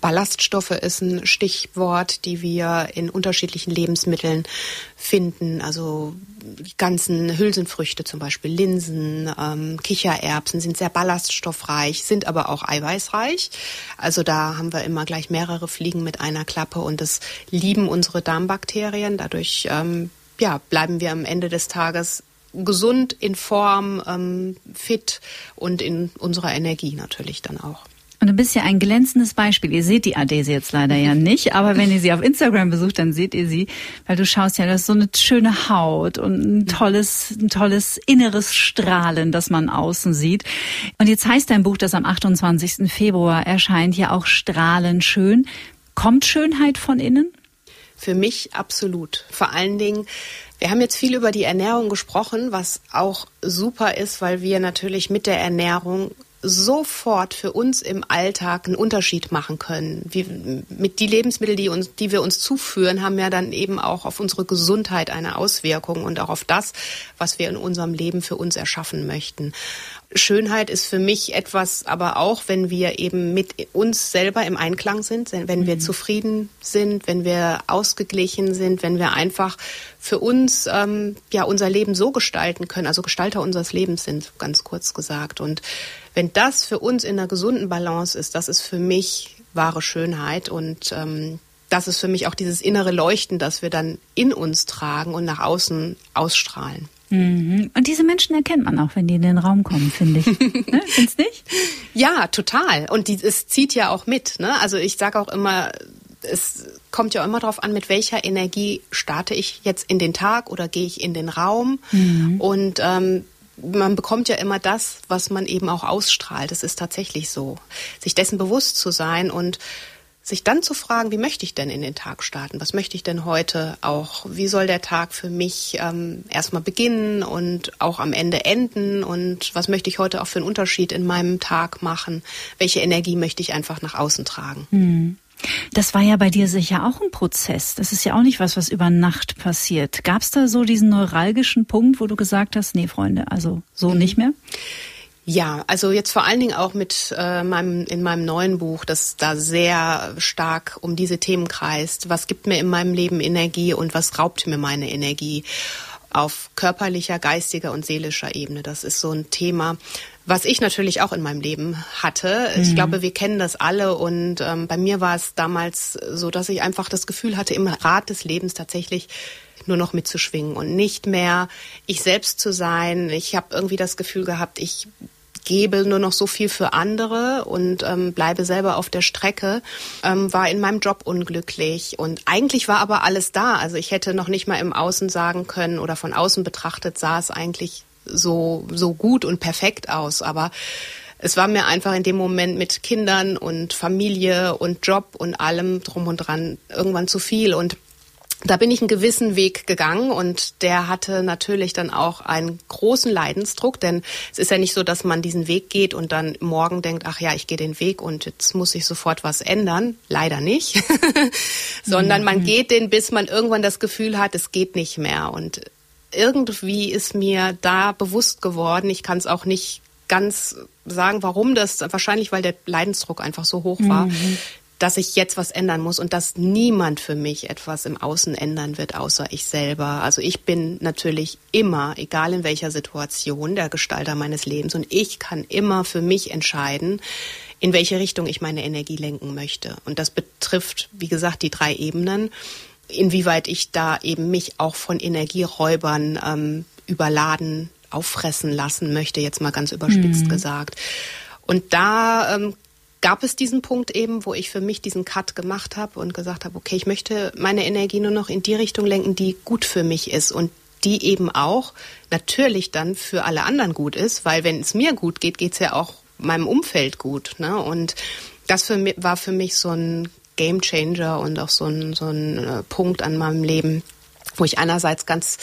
Ballaststoffe ist ein Stichwort, die wir in unterschiedlichen Lebensmitteln finden. Also die ganzen Hülsenfrüchte, zum Beispiel Linsen, Kichererbsen, sind sehr ballaststoffreich, sind aber auch eiweißreich. Also da haben wir immer gleich mehrere Fliegen mit einer Klappe und das lieben unsere Darmbakterien. Dadurch bleiben wir am Ende des Tages gesund, in Form, fit und in unserer Energie natürlich dann auch. Und du bist ja ein glänzendes Beispiel. Ihr seht die Adaeze jetzt leider ja nicht, aber wenn ihr sie auf Instagram besucht, dann seht ihr sie, weil du schaust ja, du hast so eine schöne Haut und ein tolles inneres Strahlen, das man außen sieht. Und jetzt heißt dein Buch, das am 28. Februar erscheint, ja auch Strahlend schön. Kommt Schönheit von innen? Für mich absolut. Vor allen Dingen, wir haben jetzt viel über die Ernährung gesprochen, was auch super ist, weil wir natürlich mit der Ernährung sofort für uns im Alltag einen Unterschied machen können. Mit die Lebensmittel, die wir uns zuführen, haben ja dann eben auch auf unsere Gesundheit eine Auswirkung und auch auf das, was wir in unserem Leben für uns erschaffen möchten. Schönheit ist für mich etwas, aber auch, wenn wir eben mit uns selber im Einklang sind, wenn wir zufrieden sind, wenn wir ausgeglichen sind, wenn wir einfach für uns unser Leben so gestalten können, also Gestalter unseres Lebens sind, ganz kurz gesagt. Und wenn das für uns in einer gesunden Balance ist, das ist für mich wahre Schönheit und das ist für mich auch dieses innere Leuchten, das wir dann in uns tragen und nach außen ausstrahlen. Und diese Menschen erkennt man auch, wenn die in den Raum kommen, finde ich. Ne? Findest nicht? Ja, total. Und es zieht ja auch mit. Ne? Also ich sage auch immer, es kommt ja auch immer darauf an, mit welcher Energie starte ich jetzt in den Tag oder gehe ich in den Raum. Mhm. Und man bekommt ja immer das, was man eben auch ausstrahlt. Das ist tatsächlich so. Sich dessen bewusst zu sein und sich dann zu fragen, wie möchte ich denn in den Tag starten? Was möchte ich denn heute auch? Wie soll der Tag für mich erstmal beginnen und auch am Ende enden? Und was möchte ich heute auch für einen Unterschied in meinem Tag machen? Welche Energie möchte ich einfach nach außen tragen? Mhm. Das war ja bei dir sicher auch ein Prozess. Das ist ja auch nicht was über Nacht passiert. Gab es da so diesen neuralgischen Punkt, wo du gesagt hast, nee, Freunde, also so nicht mehr? Ja, also jetzt vor allen Dingen auch mit in meinem neuen Buch, das da sehr stark um diese Themen kreist. Was gibt mir in meinem Leben Energie und was raubt mir meine Energie? Auf körperlicher, geistiger und seelischer Ebene. Das ist so ein Thema, was ich natürlich auch in meinem Leben hatte. Mhm. Ich glaube, wir kennen das alle und bei mir war es damals so, dass ich einfach das Gefühl hatte, im Rad des Lebens tatsächlich nur noch mitzuschwingen und nicht mehr ich selbst zu sein. Ich habe irgendwie das Gefühl gehabt, ich gebe nur noch so viel für andere und bleibe selber auf der Strecke, war in meinem Job unglücklich und eigentlich war aber alles da. Also ich hätte noch nicht mal im Außen sagen können oder von außen betrachtet sah es eigentlich so gut und perfekt aus, aber es war mir einfach in dem Moment mit Kindern und Familie und Job und allem drum und dran irgendwann zu viel und da bin ich einen gewissen Weg gegangen und der hatte natürlich dann auch einen großen Leidensdruck, denn es ist ja nicht so, dass man diesen Weg geht und dann morgen denkt, ach ja, ich gehe den Weg und jetzt muss ich sofort was ändern. Leider nicht, sondern man geht den, bis man irgendwann das Gefühl hat, es geht nicht mehr. Und irgendwie ist mir da bewusst geworden, ich kann es auch nicht ganz sagen, warum das, wahrscheinlich weil der Leidensdruck einfach so hoch war, dass ich jetzt was ändern muss und dass niemand für mich etwas im Außen ändern wird, außer ich selber. Also ich bin natürlich immer, egal in welcher Situation, der Gestalter meines Lebens und ich kann immer für mich entscheiden, in welche Richtung ich meine Energie lenken möchte. Und das betrifft, wie gesagt, die 3 Ebenen, inwieweit ich da eben mich auch von Energieräubern überladen, auffressen lassen möchte, jetzt mal ganz überspitzt gesagt. Und da gab es diesen Punkt eben, wo ich für mich diesen Cut gemacht habe und gesagt habe, okay, ich möchte meine Energie nur noch in die Richtung lenken, die gut für mich ist und die eben auch natürlich dann für alle anderen gut ist, weil wenn es mir gut geht, geht es ja auch meinem Umfeld gut. Ne? Und das war für mich so ein Gamechanger und auch so ein Punkt an meinem Leben, wo ich einerseits ganz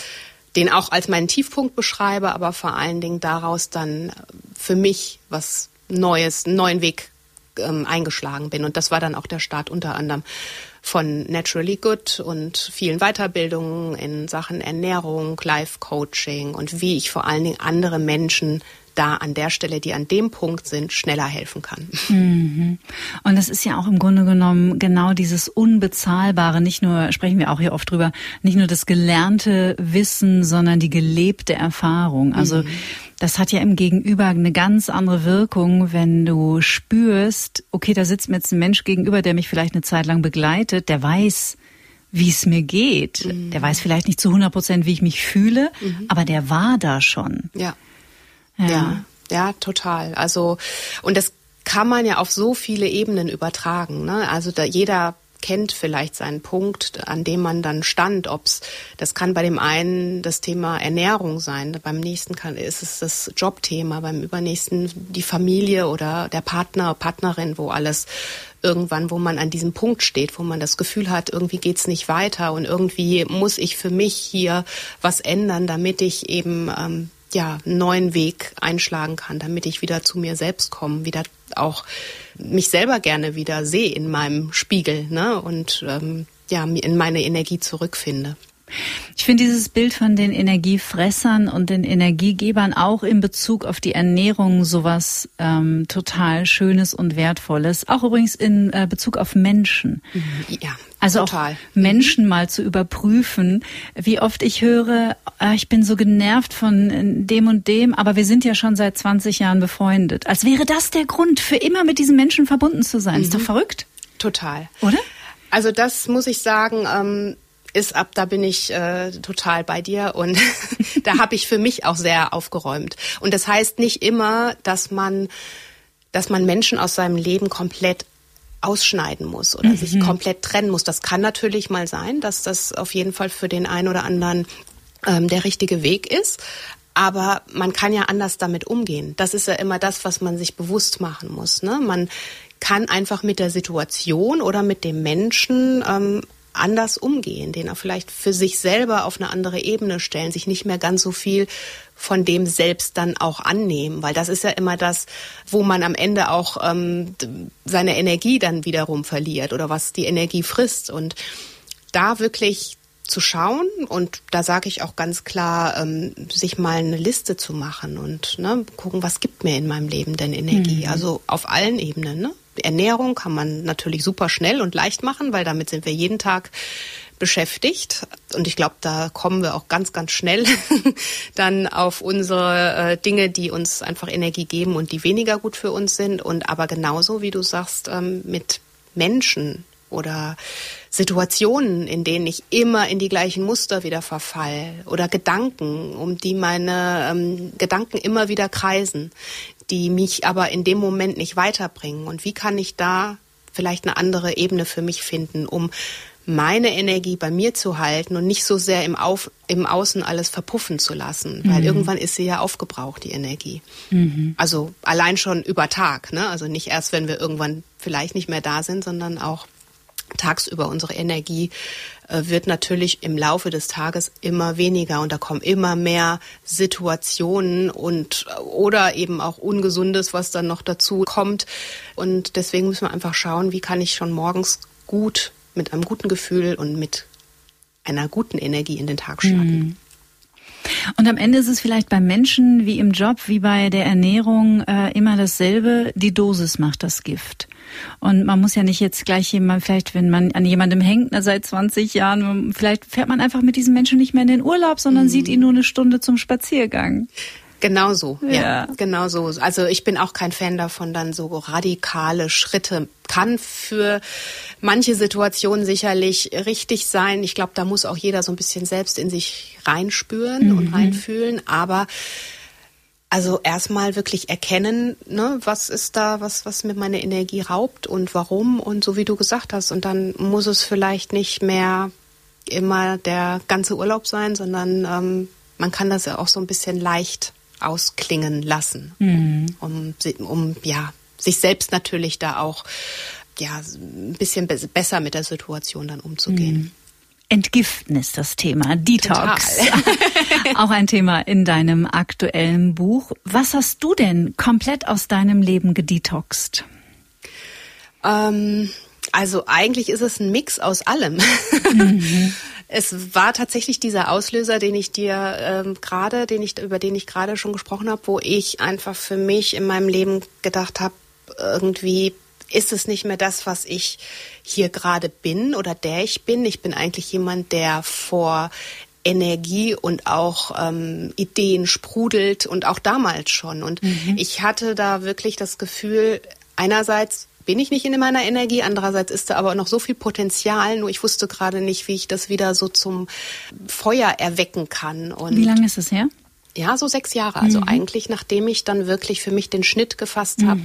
den auch als meinen Tiefpunkt beschreibe, aber vor allen Dingen daraus dann für mich was Neues, einen neuen Weg eingeschlagen bin. Und das war dann auch der Start unter anderem von Naturally Good und vielen Weiterbildungen in Sachen Ernährung, Life-Coaching und wie ich vor allen Dingen andere Menschen da an der Stelle, die an dem Punkt sind, schneller helfen kann. Mhm. Und das ist ja auch im Grunde genommen genau dieses Unbezahlbare, nicht nur, sprechen wir auch hier oft drüber, nicht nur das gelernte Wissen, sondern die gelebte Erfahrung. Also das hat ja im Gegenüber eine ganz andere Wirkung, wenn du spürst, okay, da sitzt mir jetzt ein Mensch gegenüber, der mich vielleicht eine Zeit lang begleitet, der weiß, wie es mir geht. Mhm. Der weiß vielleicht nicht zu 100%, wie ich mich fühle, aber der war da schon. Ja. Ja, total. Also, und das kann man ja auf so viele Ebenen übertragen, ne? Also da jeder kennt vielleicht seinen Punkt, an dem man dann stand. Das kann bei dem einen das Thema Ernährung sein, beim nächsten ist es das Jobthema, beim übernächsten die Familie oder der Partner, Partnerin, wo alles irgendwann, wo man an diesem Punkt steht, wo man das Gefühl hat, irgendwie geht's nicht weiter und irgendwie muss ich für mich hier was ändern, damit ich eben einen neuen Weg einschlagen kann, damit ich wieder zu mir selbst komme, wieder auch mich selber gerne wieder sehe in meinem Spiegel, ne? Und in meine Energie zurückfinde. Ich finde dieses Bild von den Energiefressern und den Energiegebern auch in Bezug auf die Ernährung sowas total Schönes und Wertvolles. Auch übrigens in Bezug auf Menschen. Ja, also total. Auch Menschen mal zu überprüfen, wie oft ich höre, ich bin so genervt von dem und dem, aber wir sind ja schon seit 20 Jahren befreundet. Als wäre das der Grund, für immer mit diesem Menschen verbunden zu sein. Ist doch verrückt. Total. Oder? Also das muss ich sagen, ist ab, da bin ich total bei dir und da habe ich für mich auch sehr aufgeräumt. Und das heißt nicht immer, dass man Menschen aus seinem Leben komplett ausschneiden muss oder sich komplett trennen muss. Das kann natürlich mal sein, dass das auf jeden Fall für den einen oder anderen der richtige Weg ist. Aber man kann ja anders damit umgehen. Das ist ja immer das, was man sich bewusst machen muss, ne? Man kann einfach mit der Situation oder mit dem Menschen anders umgehen, den er vielleicht für sich selber auf eine andere Ebene stellen, sich nicht mehr ganz so viel von dem selbst dann auch annehmen, weil das ist ja immer das, wo man am Ende auch seine Energie dann wiederum verliert oder was die Energie frisst. Und da wirklich zu schauen, und da sage ich auch ganz klar, sich mal eine Liste zu machen und ne, gucken, was gibt mir in meinem Leben denn Energie, also auf allen Ebenen, ne? Ernährung kann man natürlich super schnell und leicht machen, weil damit sind wir jeden Tag beschäftigt. Und ich glaube, da kommen wir auch ganz, ganz schnell dann auf unsere Dinge, die uns einfach Energie geben und die weniger gut für uns sind. Und aber genauso, wie du sagst, mit Menschen oder Situationen, in denen ich immer in die gleichen Muster wieder verfall, oder Gedanken, um die meine Gedanken immer wieder kreisen, die mich aber in dem Moment nicht weiterbringen. Und wie kann ich da vielleicht eine andere Ebene für mich finden, um meine Energie bei mir zu halten und nicht so sehr im Außen alles verpuffen zu lassen, weil irgendwann ist sie ja aufgebraucht, die Energie. Also allein schon über Tag, ne? Also nicht erst, wenn wir irgendwann vielleicht nicht mehr da sind, sondern auch tagsüber. Unsere Energie wird natürlich im Laufe des Tages immer weniger und da kommen immer mehr Situationen und oder eben auch Ungesundes, was dann noch dazu kommt. Und deswegen müssen wir einfach schauen, wie kann ich schon morgens gut mit einem guten Gefühl und mit einer guten Energie in den Tag starten. Und am Ende ist es vielleicht beim Menschen wie im Job, wie bei der Ernährung immer dasselbe. Die Dosis macht das Gift. Und man muss ja nicht jetzt gleich jemand, vielleicht wenn man an jemandem hängt, seit 20 Jahren, vielleicht fährt man einfach mit diesem Menschen nicht mehr in den Urlaub, sondern sieht ihn nur eine Stunde zum Spaziergang. Genau so, ja, genau so. Also ich bin auch kein Fan davon, dann so radikale Schritte. Kann für manche Situationen sicherlich richtig sein. Ich glaube, da muss auch jeder so ein bisschen selbst in sich reinspüren und reinfühlen. Aber also erstmal wirklich erkennen, ne, was ist da, was mir meine Energie raubt und warum und so wie du gesagt hast. Und dann muss es vielleicht nicht mehr immer der ganze Urlaub sein, sondern man kann das ja auch so ein bisschen leicht ausklingen lassen, um sich selbst natürlich da auch ein bisschen besser mit der Situation dann umzugehen. Entgiften ist das Thema, Detox. Auch ein Thema in deinem aktuellen Buch. Was hast du denn komplett aus deinem Leben gedetoxt? Also eigentlich ist es ein Mix aus allem. Es war tatsächlich dieser Auslöser, über den ich gerade schon gesprochen habe, wo ich einfach für mich in meinem Leben gedacht habe, irgendwie ist es nicht mehr das, was ich hier gerade bin oder der ich bin. Ich bin eigentlich jemand, der vor Energie und auch Ideen sprudelt und auch damals schon. Und ich hatte da wirklich das Gefühl, einerseits bin ich nicht in meiner Energie, andererseits ist da aber noch so viel Potenzial, nur ich wusste gerade nicht, wie ich das wieder so zum Feuer erwecken kann. Und wie lange ist es her? Ja, so 6 Jahre. Also eigentlich, nachdem ich dann wirklich für mich den Schnitt gefasst habe,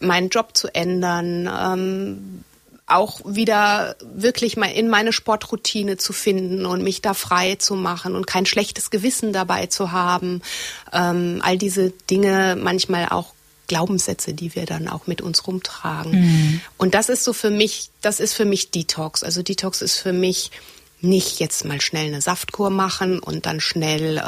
meinen Job zu ändern, auch wieder wirklich mal in meine Sportroutine zu finden und mich da frei zu machen und kein schlechtes Gewissen dabei zu haben. All diese Dinge, manchmal auch Glaubenssätze, die wir dann auch mit uns rumtragen. Und das ist für mich Detox. Also Detox ist für mich nicht jetzt mal schnell eine Saftkur machen und dann schnell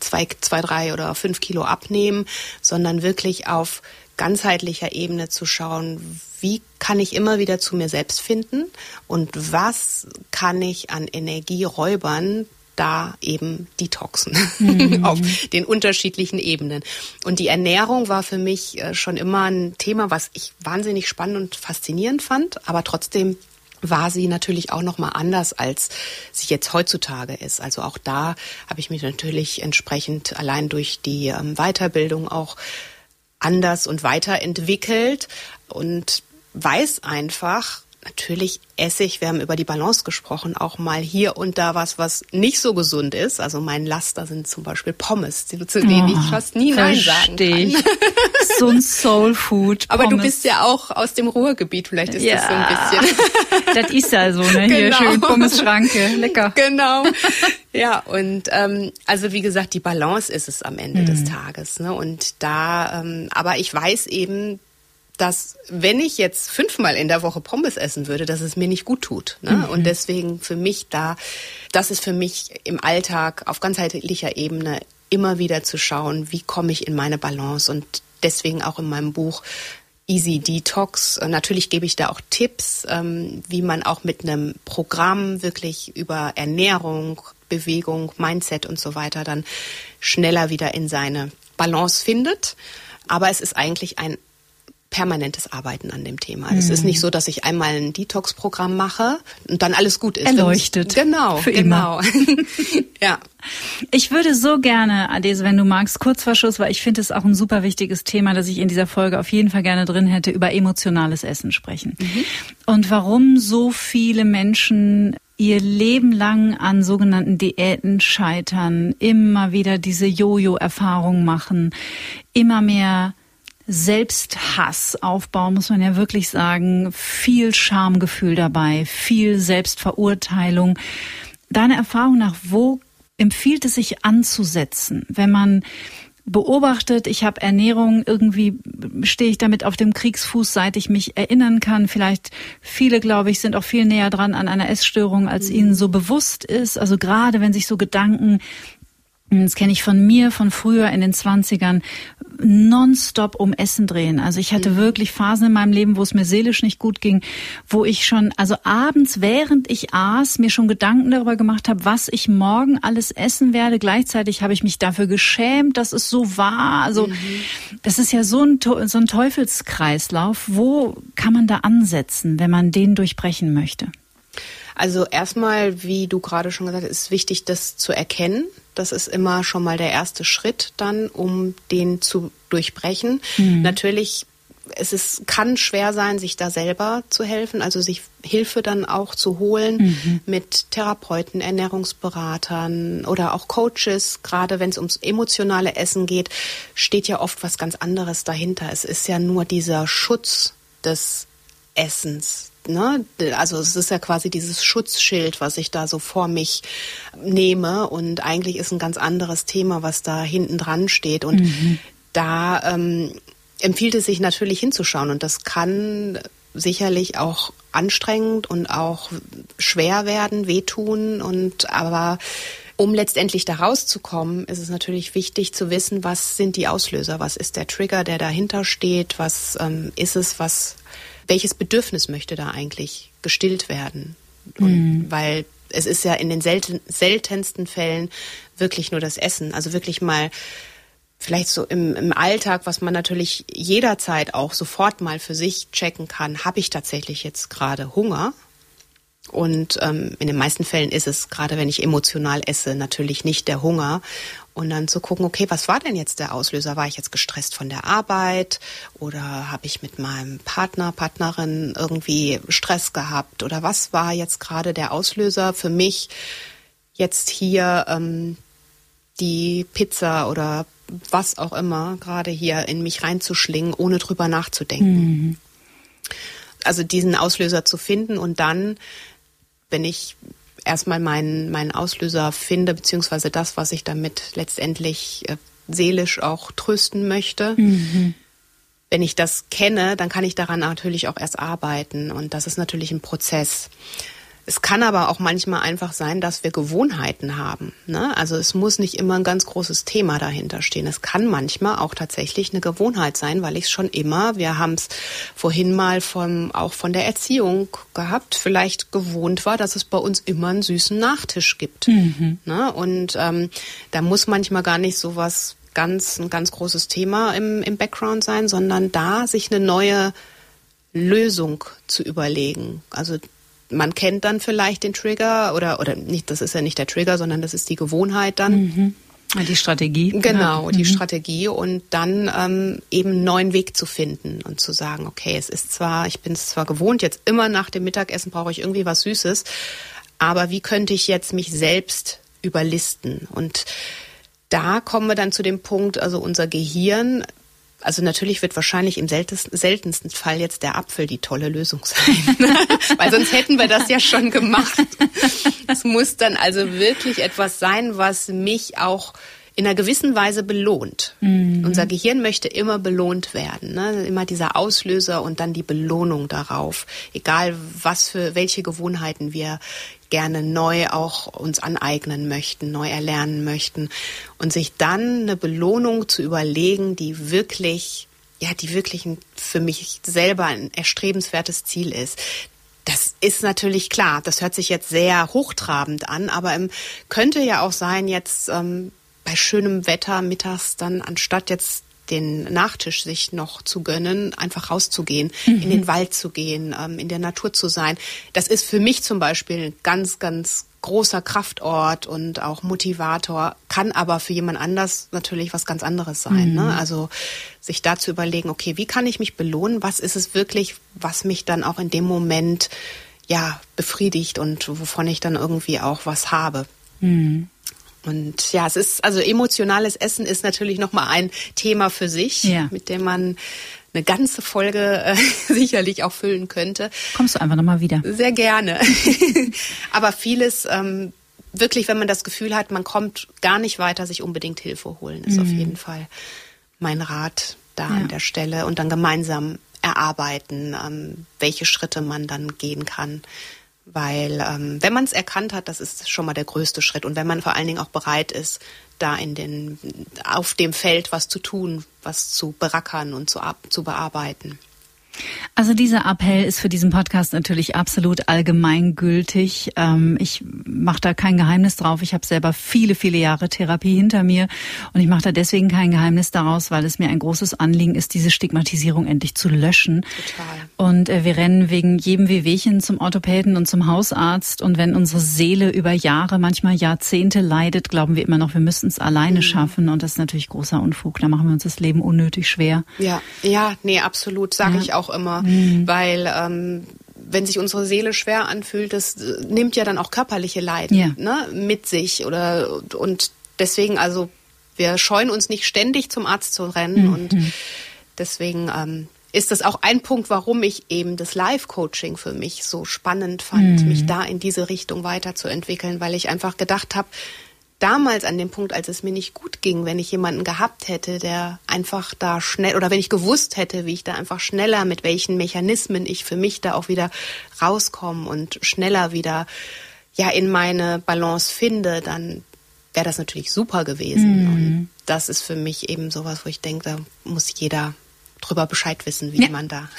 2, 3 oder 5 Kilo abnehmen, sondern wirklich auf ganzheitlicher Ebene zu schauen, wie kann ich immer wieder zu mir selbst finden und was kann ich an Energieräubern da eben detoxen auf den unterschiedlichen Ebenen. Und die Ernährung war für mich schon immer ein Thema, was ich wahnsinnig spannend und faszinierend fand, aber trotzdem war sie natürlich auch nochmal anders, als sie jetzt heutzutage ist. Also auch da habe ich mich natürlich entsprechend allein durch die Weiterbildung auch anders und weiterentwickelt und weiß einfach, natürlich esse ich, wir haben über die Balance gesprochen, auch mal hier und da was nicht so gesund ist. Also mein Laster sind zum Beispiel Pommes, zu denen ich fast nie Nein sagen kann. So ein Soulfood. Aber du bist ja auch aus dem Ruhrgebiet, vielleicht ist das so ein bisschen. Das ist ja so, ne? Hier schön Pommes-Schranke, lecker. Genau. Ja, und also wie gesagt, die Balance ist es am Ende des Tages. Ne? Und da, aber ich weiß eben, dass wenn ich jetzt 5-mal in der Woche Pommes essen würde, dass es mir nicht gut tut. Ne? Mhm. Und deswegen das ist für mich im Alltag auf ganzheitlicher Ebene immer wieder zu schauen, wie komme ich in meine Balance. Und deswegen auch in meinem Buch Easy Detox. Natürlich gebe ich da auch Tipps, wie man auch mit einem Programm wirklich über Ernährung, Bewegung, Mindset und so weiter dann schneller wieder in seine Balance findet. Aber es ist eigentlich ein permanentes Arbeiten an dem Thema. Also es ist nicht so, dass ich einmal ein Detox-Programm mache und dann alles gut ist. Erleuchtet. Genau. Für immer. Ja. Ich würde so gerne, Adaeze, wenn du magst, kurz vor Schluss, weil ich finde es auch ein super wichtiges Thema, das ich in dieser Folge auf jeden Fall gerne drin hätte, über emotionales Essen sprechen. Mhm. Und warum so viele Menschen ihr Leben lang an sogenannten Diäten scheitern, immer wieder diese Jojo-Erfahrung machen, immer mehr Selbsthass aufbauen, muss man ja wirklich sagen, viel Schamgefühl dabei, viel Selbstverurteilung. Deiner Erfahrung nach, wo empfiehlt es sich anzusetzen, wenn man beobachtet, ich habe Ernährung, irgendwie stehe ich damit auf dem Kriegsfuß, seit ich mich erinnern kann. Vielleicht viele, glaube ich, sind auch viel näher dran an einer Essstörung, als ihnen so bewusst ist. Also gerade, wenn sich so Gedanken, das kenne ich von mir, von früher in den 20ern, nonstop um Essen drehen. Also ich hatte wirklich Phasen in meinem Leben, wo es mir seelisch nicht gut ging, wo ich schon, also abends, während ich aß, mir schon Gedanken darüber gemacht habe, was ich morgen alles essen werde. Gleichzeitig habe ich mich dafür geschämt, dass es so war. Also das ist ja so ein Teufelskreislauf. Wo kann man da ansetzen, wenn man den durchbrechen möchte? Also erstmal, wie du gerade schon gesagt hast, ist wichtig, das zu erkennen. Das ist immer schon mal der erste Schritt dann, um den zu durchbrechen. Mhm. Natürlich, kann schwer sein, sich da selber zu helfen, also sich Hilfe dann auch zu holen mit Therapeuten, Ernährungsberatern oder auch Coaches. Gerade wenn es ums emotionale Essen geht, steht ja oft was ganz anderes dahinter. Es ist ja nur dieser Schutz des Essens. Ne? Also es ist ja quasi dieses Schutzschild, was ich da so vor mich nehme, und eigentlich ist ein ganz anderes Thema, was da hinten dran steht, und da empfiehlt es sich natürlich hinzuschauen, und das kann sicherlich auch anstrengend und auch schwer werden, wehtun, aber um letztendlich da rauszukommen, ist es natürlich wichtig zu wissen, was sind die Auslöser, was ist der Trigger, der dahinter steht, was ist es, welches Bedürfnis möchte da eigentlich gestillt werden? Und weil es ist ja in den seltensten Fällen wirklich nur das Essen. Also wirklich mal vielleicht so im Alltag, was man natürlich jederzeit auch sofort mal für sich checken kann, habe ich tatsächlich jetzt gerade Hunger? Und in den meisten Fällen ist es, gerade wenn ich emotional esse, natürlich nicht der Hunger. Und dann zu gucken, okay, was war denn jetzt der Auslöser? War ich jetzt gestresst von der Arbeit? Oder habe ich mit meinem Partner, Partnerin irgendwie Stress gehabt? Oder was war jetzt gerade der Auslöser für mich, jetzt hier die Pizza oder was auch immer gerade hier in mich reinzuschlingen, ohne drüber nachzudenken? Mhm. Also diesen Auslöser zu finden, und dann, wenn ich erstmal meinen Auslöser finde, beziehungsweise das, was ich damit letztendlich seelisch auch trösten möchte, wenn ich das kenne, dann kann ich daran natürlich auch erst arbeiten, und das ist natürlich ein Prozess. Es kann aber auch manchmal einfach sein, dass wir Gewohnheiten haben, ne? Also es muss nicht immer ein ganz großes Thema dahinter stehen. Es kann manchmal auch tatsächlich eine Gewohnheit sein, weil ich es schon immer, wir haben es vorhin mal auch von der Erziehung gehabt, vielleicht gewohnt war, dass es bei uns immer einen süßen Nachtisch gibt. Ne? Und da muss manchmal gar nicht so was ein ganz großes Thema im Background sein, sondern da sich eine neue Lösung zu überlegen. Also man kennt dann vielleicht den Trigger oder nicht, das ist ja nicht der Trigger, sondern das ist die Gewohnheit dann. Die Strategie. Genau, die Strategie und dann eben einen neuen Weg zu finden und zu sagen, okay, ich bin es zwar gewohnt, jetzt immer nach dem Mittagessen brauche ich irgendwie was Süßes, aber wie könnte ich jetzt mich selbst überlisten? Und da kommen wir dann zu dem Punkt, also unser Gehirn, also natürlich wird wahrscheinlich im seltensten Fall jetzt der Apfel die tolle Lösung sein, weil sonst hätten wir das ja schon gemacht. Es muss dann also wirklich etwas sein, was mich auch in einer gewissen Weise belohnt. Mhm. Unser Gehirn möchte immer belohnt werden, ne? Immer dieser Auslöser und dann die Belohnung darauf, egal welche Gewohnheiten wir gerne neu auch uns aneignen möchten, neu erlernen möchten und sich dann eine Belohnung zu überlegen, die wirklich für mich selber ein erstrebenswertes Ziel ist. Das ist natürlich klar, das hört sich jetzt sehr hochtrabend an, aber könnte ja auch sein, jetzt bei schönem Wetter mittags dann anstatt jetzt den Nachtisch sich noch zu gönnen, einfach rauszugehen, in den Wald zu gehen, in der Natur zu sein. Das ist für mich zum Beispiel ein ganz, ganz großer Kraftort und auch Motivator, kann aber für jemand anders natürlich was ganz anderes sein. Mhm. Ne? Also sich da zu überlegen, okay, wie kann ich mich belohnen? Was ist es wirklich, was mich dann auch in dem Moment befriedigt und wovon ich dann irgendwie auch was habe? Mhm. Und ja, emotionales Essen ist natürlich nochmal ein Thema für sich, mit dem man eine ganze Folge sicherlich auch füllen könnte. Kommst du einfach nochmal wieder? Sehr gerne. Aber vieles, wirklich, wenn man das Gefühl hat, man kommt gar nicht weiter, sich unbedingt Hilfe holen, ist auf jeden Fall mein Rat da an der Stelle. Und dann gemeinsam erarbeiten, welche Schritte man dann gehen kann. Weil wenn man es erkannt hat, das ist schon mal der größte Schritt. Und wenn man vor allen Dingen auch bereit ist, da auf dem Feld was zu tun, was zu berackern und zu bearbeiten. Also dieser Appell ist für diesen Podcast natürlich absolut allgemeingültig. Ich mache da kein Geheimnis drauf. Ich habe selber viele, viele Jahre Therapie hinter mir und ich mache da deswegen kein Geheimnis daraus, weil es mir ein großes Anliegen ist, diese Stigmatisierung endlich zu löschen. Total. Und wir rennen wegen jedem Wehwehchen zum Orthopäden und zum Hausarzt und wenn unsere Seele über Jahre, manchmal Jahrzehnte leidet, glauben wir immer noch, wir müssten es alleine schaffen und das ist natürlich großer Unfug. Da machen wir uns das Leben unnötig schwer. Ja, nee, absolut, sage ich auch immer, weil wenn sich unsere Seele schwer anfühlt, das nimmt ja dann auch körperliche Leiden mit sich und deswegen, also wir scheuen uns nicht ständig zum Arzt zu rennen und deswegen ist das auch ein Punkt, warum ich eben das Life-Coaching für mich so spannend fand, mich da in diese Richtung weiterzuentwickeln, weil ich einfach gedacht habe, damals an dem Punkt, als es mir nicht gut ging, wenn ich jemanden gehabt hätte, der einfach da schnell, oder wenn ich gewusst hätte, wie ich da einfach schneller, mit welchen Mechanismen ich für mich da auch wieder rauskomme und schneller wieder in meine Balance finde, dann wäre das natürlich super gewesen. Und das ist für mich eben sowas, wo ich denke, da muss jeder drüber Bescheid wissen, wie man da...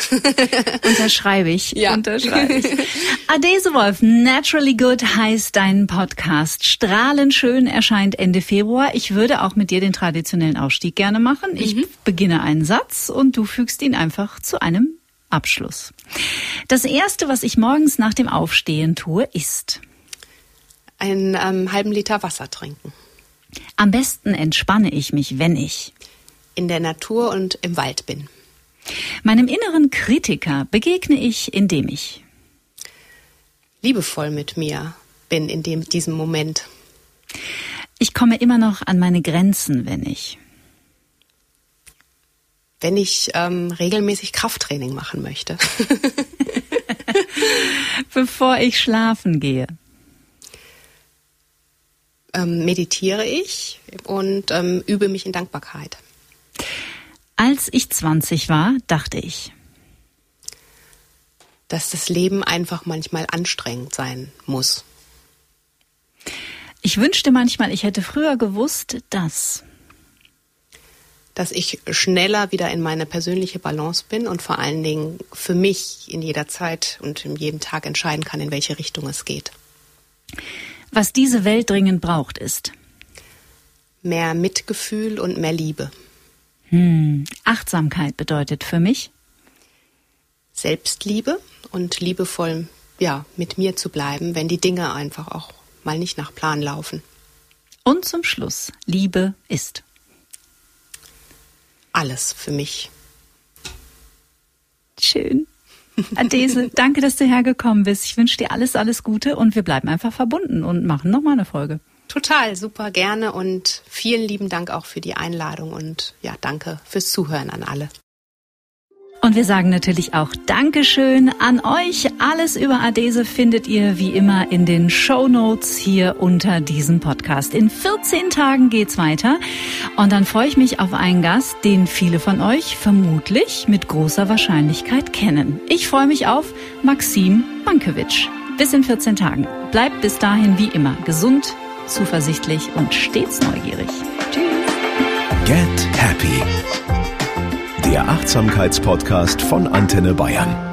Unterschreibe ich. Adaeze Wolf, Naturally Good heißt dein Podcast. Strahlend schön erscheint Ende Februar. Ich würde auch mit dir den traditionellen Ausstieg gerne machen. Ich beginne einen Satz und du fügst ihn einfach zu einem Abschluss. Das Erste, was ich morgens nach dem Aufstehen tue, ist... einen halben Liter Wasser trinken. Am besten entspanne ich mich, wenn ich... in der Natur und im Wald bin. Meinem inneren Kritiker begegne ich, indem ich liebevoll mit mir bin in diesem Moment. Ich komme immer noch an meine Grenzen, wenn ich regelmäßig Krafttraining machen möchte. Bevor ich schlafen gehe. Meditiere ich und übe mich in Dankbarkeit. Als ich 20 war, dachte ich, dass das Leben einfach manchmal anstrengend sein muss. Ich wünschte manchmal, ich hätte früher gewusst, dass ich schneller wieder in meine persönliche Balance bin und vor allen Dingen für mich in jeder Zeit und in jedem Tag entscheiden kann, in welche Richtung es geht. Was diese Welt dringend braucht, ist mehr Mitgefühl und mehr Liebe. Achtsamkeit bedeutet für mich? Selbstliebe und liebevoll, mit mir zu bleiben, wenn die Dinge einfach auch mal nicht nach Plan laufen. Und zum Schluss, Liebe ist alles für mich. Schön. Adaeze, danke, dass du hergekommen bist. Ich wünsche dir alles, alles Gute und wir bleiben einfach verbunden und machen nochmal eine Folge. Total, super, gerne und vielen lieben Dank auch für die Einladung und ja, danke fürs Zuhören an alle. Und wir sagen natürlich auch Dankeschön an euch. Alles über Adaeze findet ihr wie immer in den Shownotes hier unter diesem Podcast. In 14 Tagen geht's weiter. Und dann freue ich mich auf einen Gast, den viele von euch vermutlich mit großer Wahrscheinlichkeit kennen. Ich freue mich auf Maxim Mankiewicz. Bis in 14 Tagen. Bleibt bis dahin wie immer gesund, zuversichtlich und stets neugierig. Tschüss. Get Happy. Der Achtsamkeitspodcast von Antenne Bayern.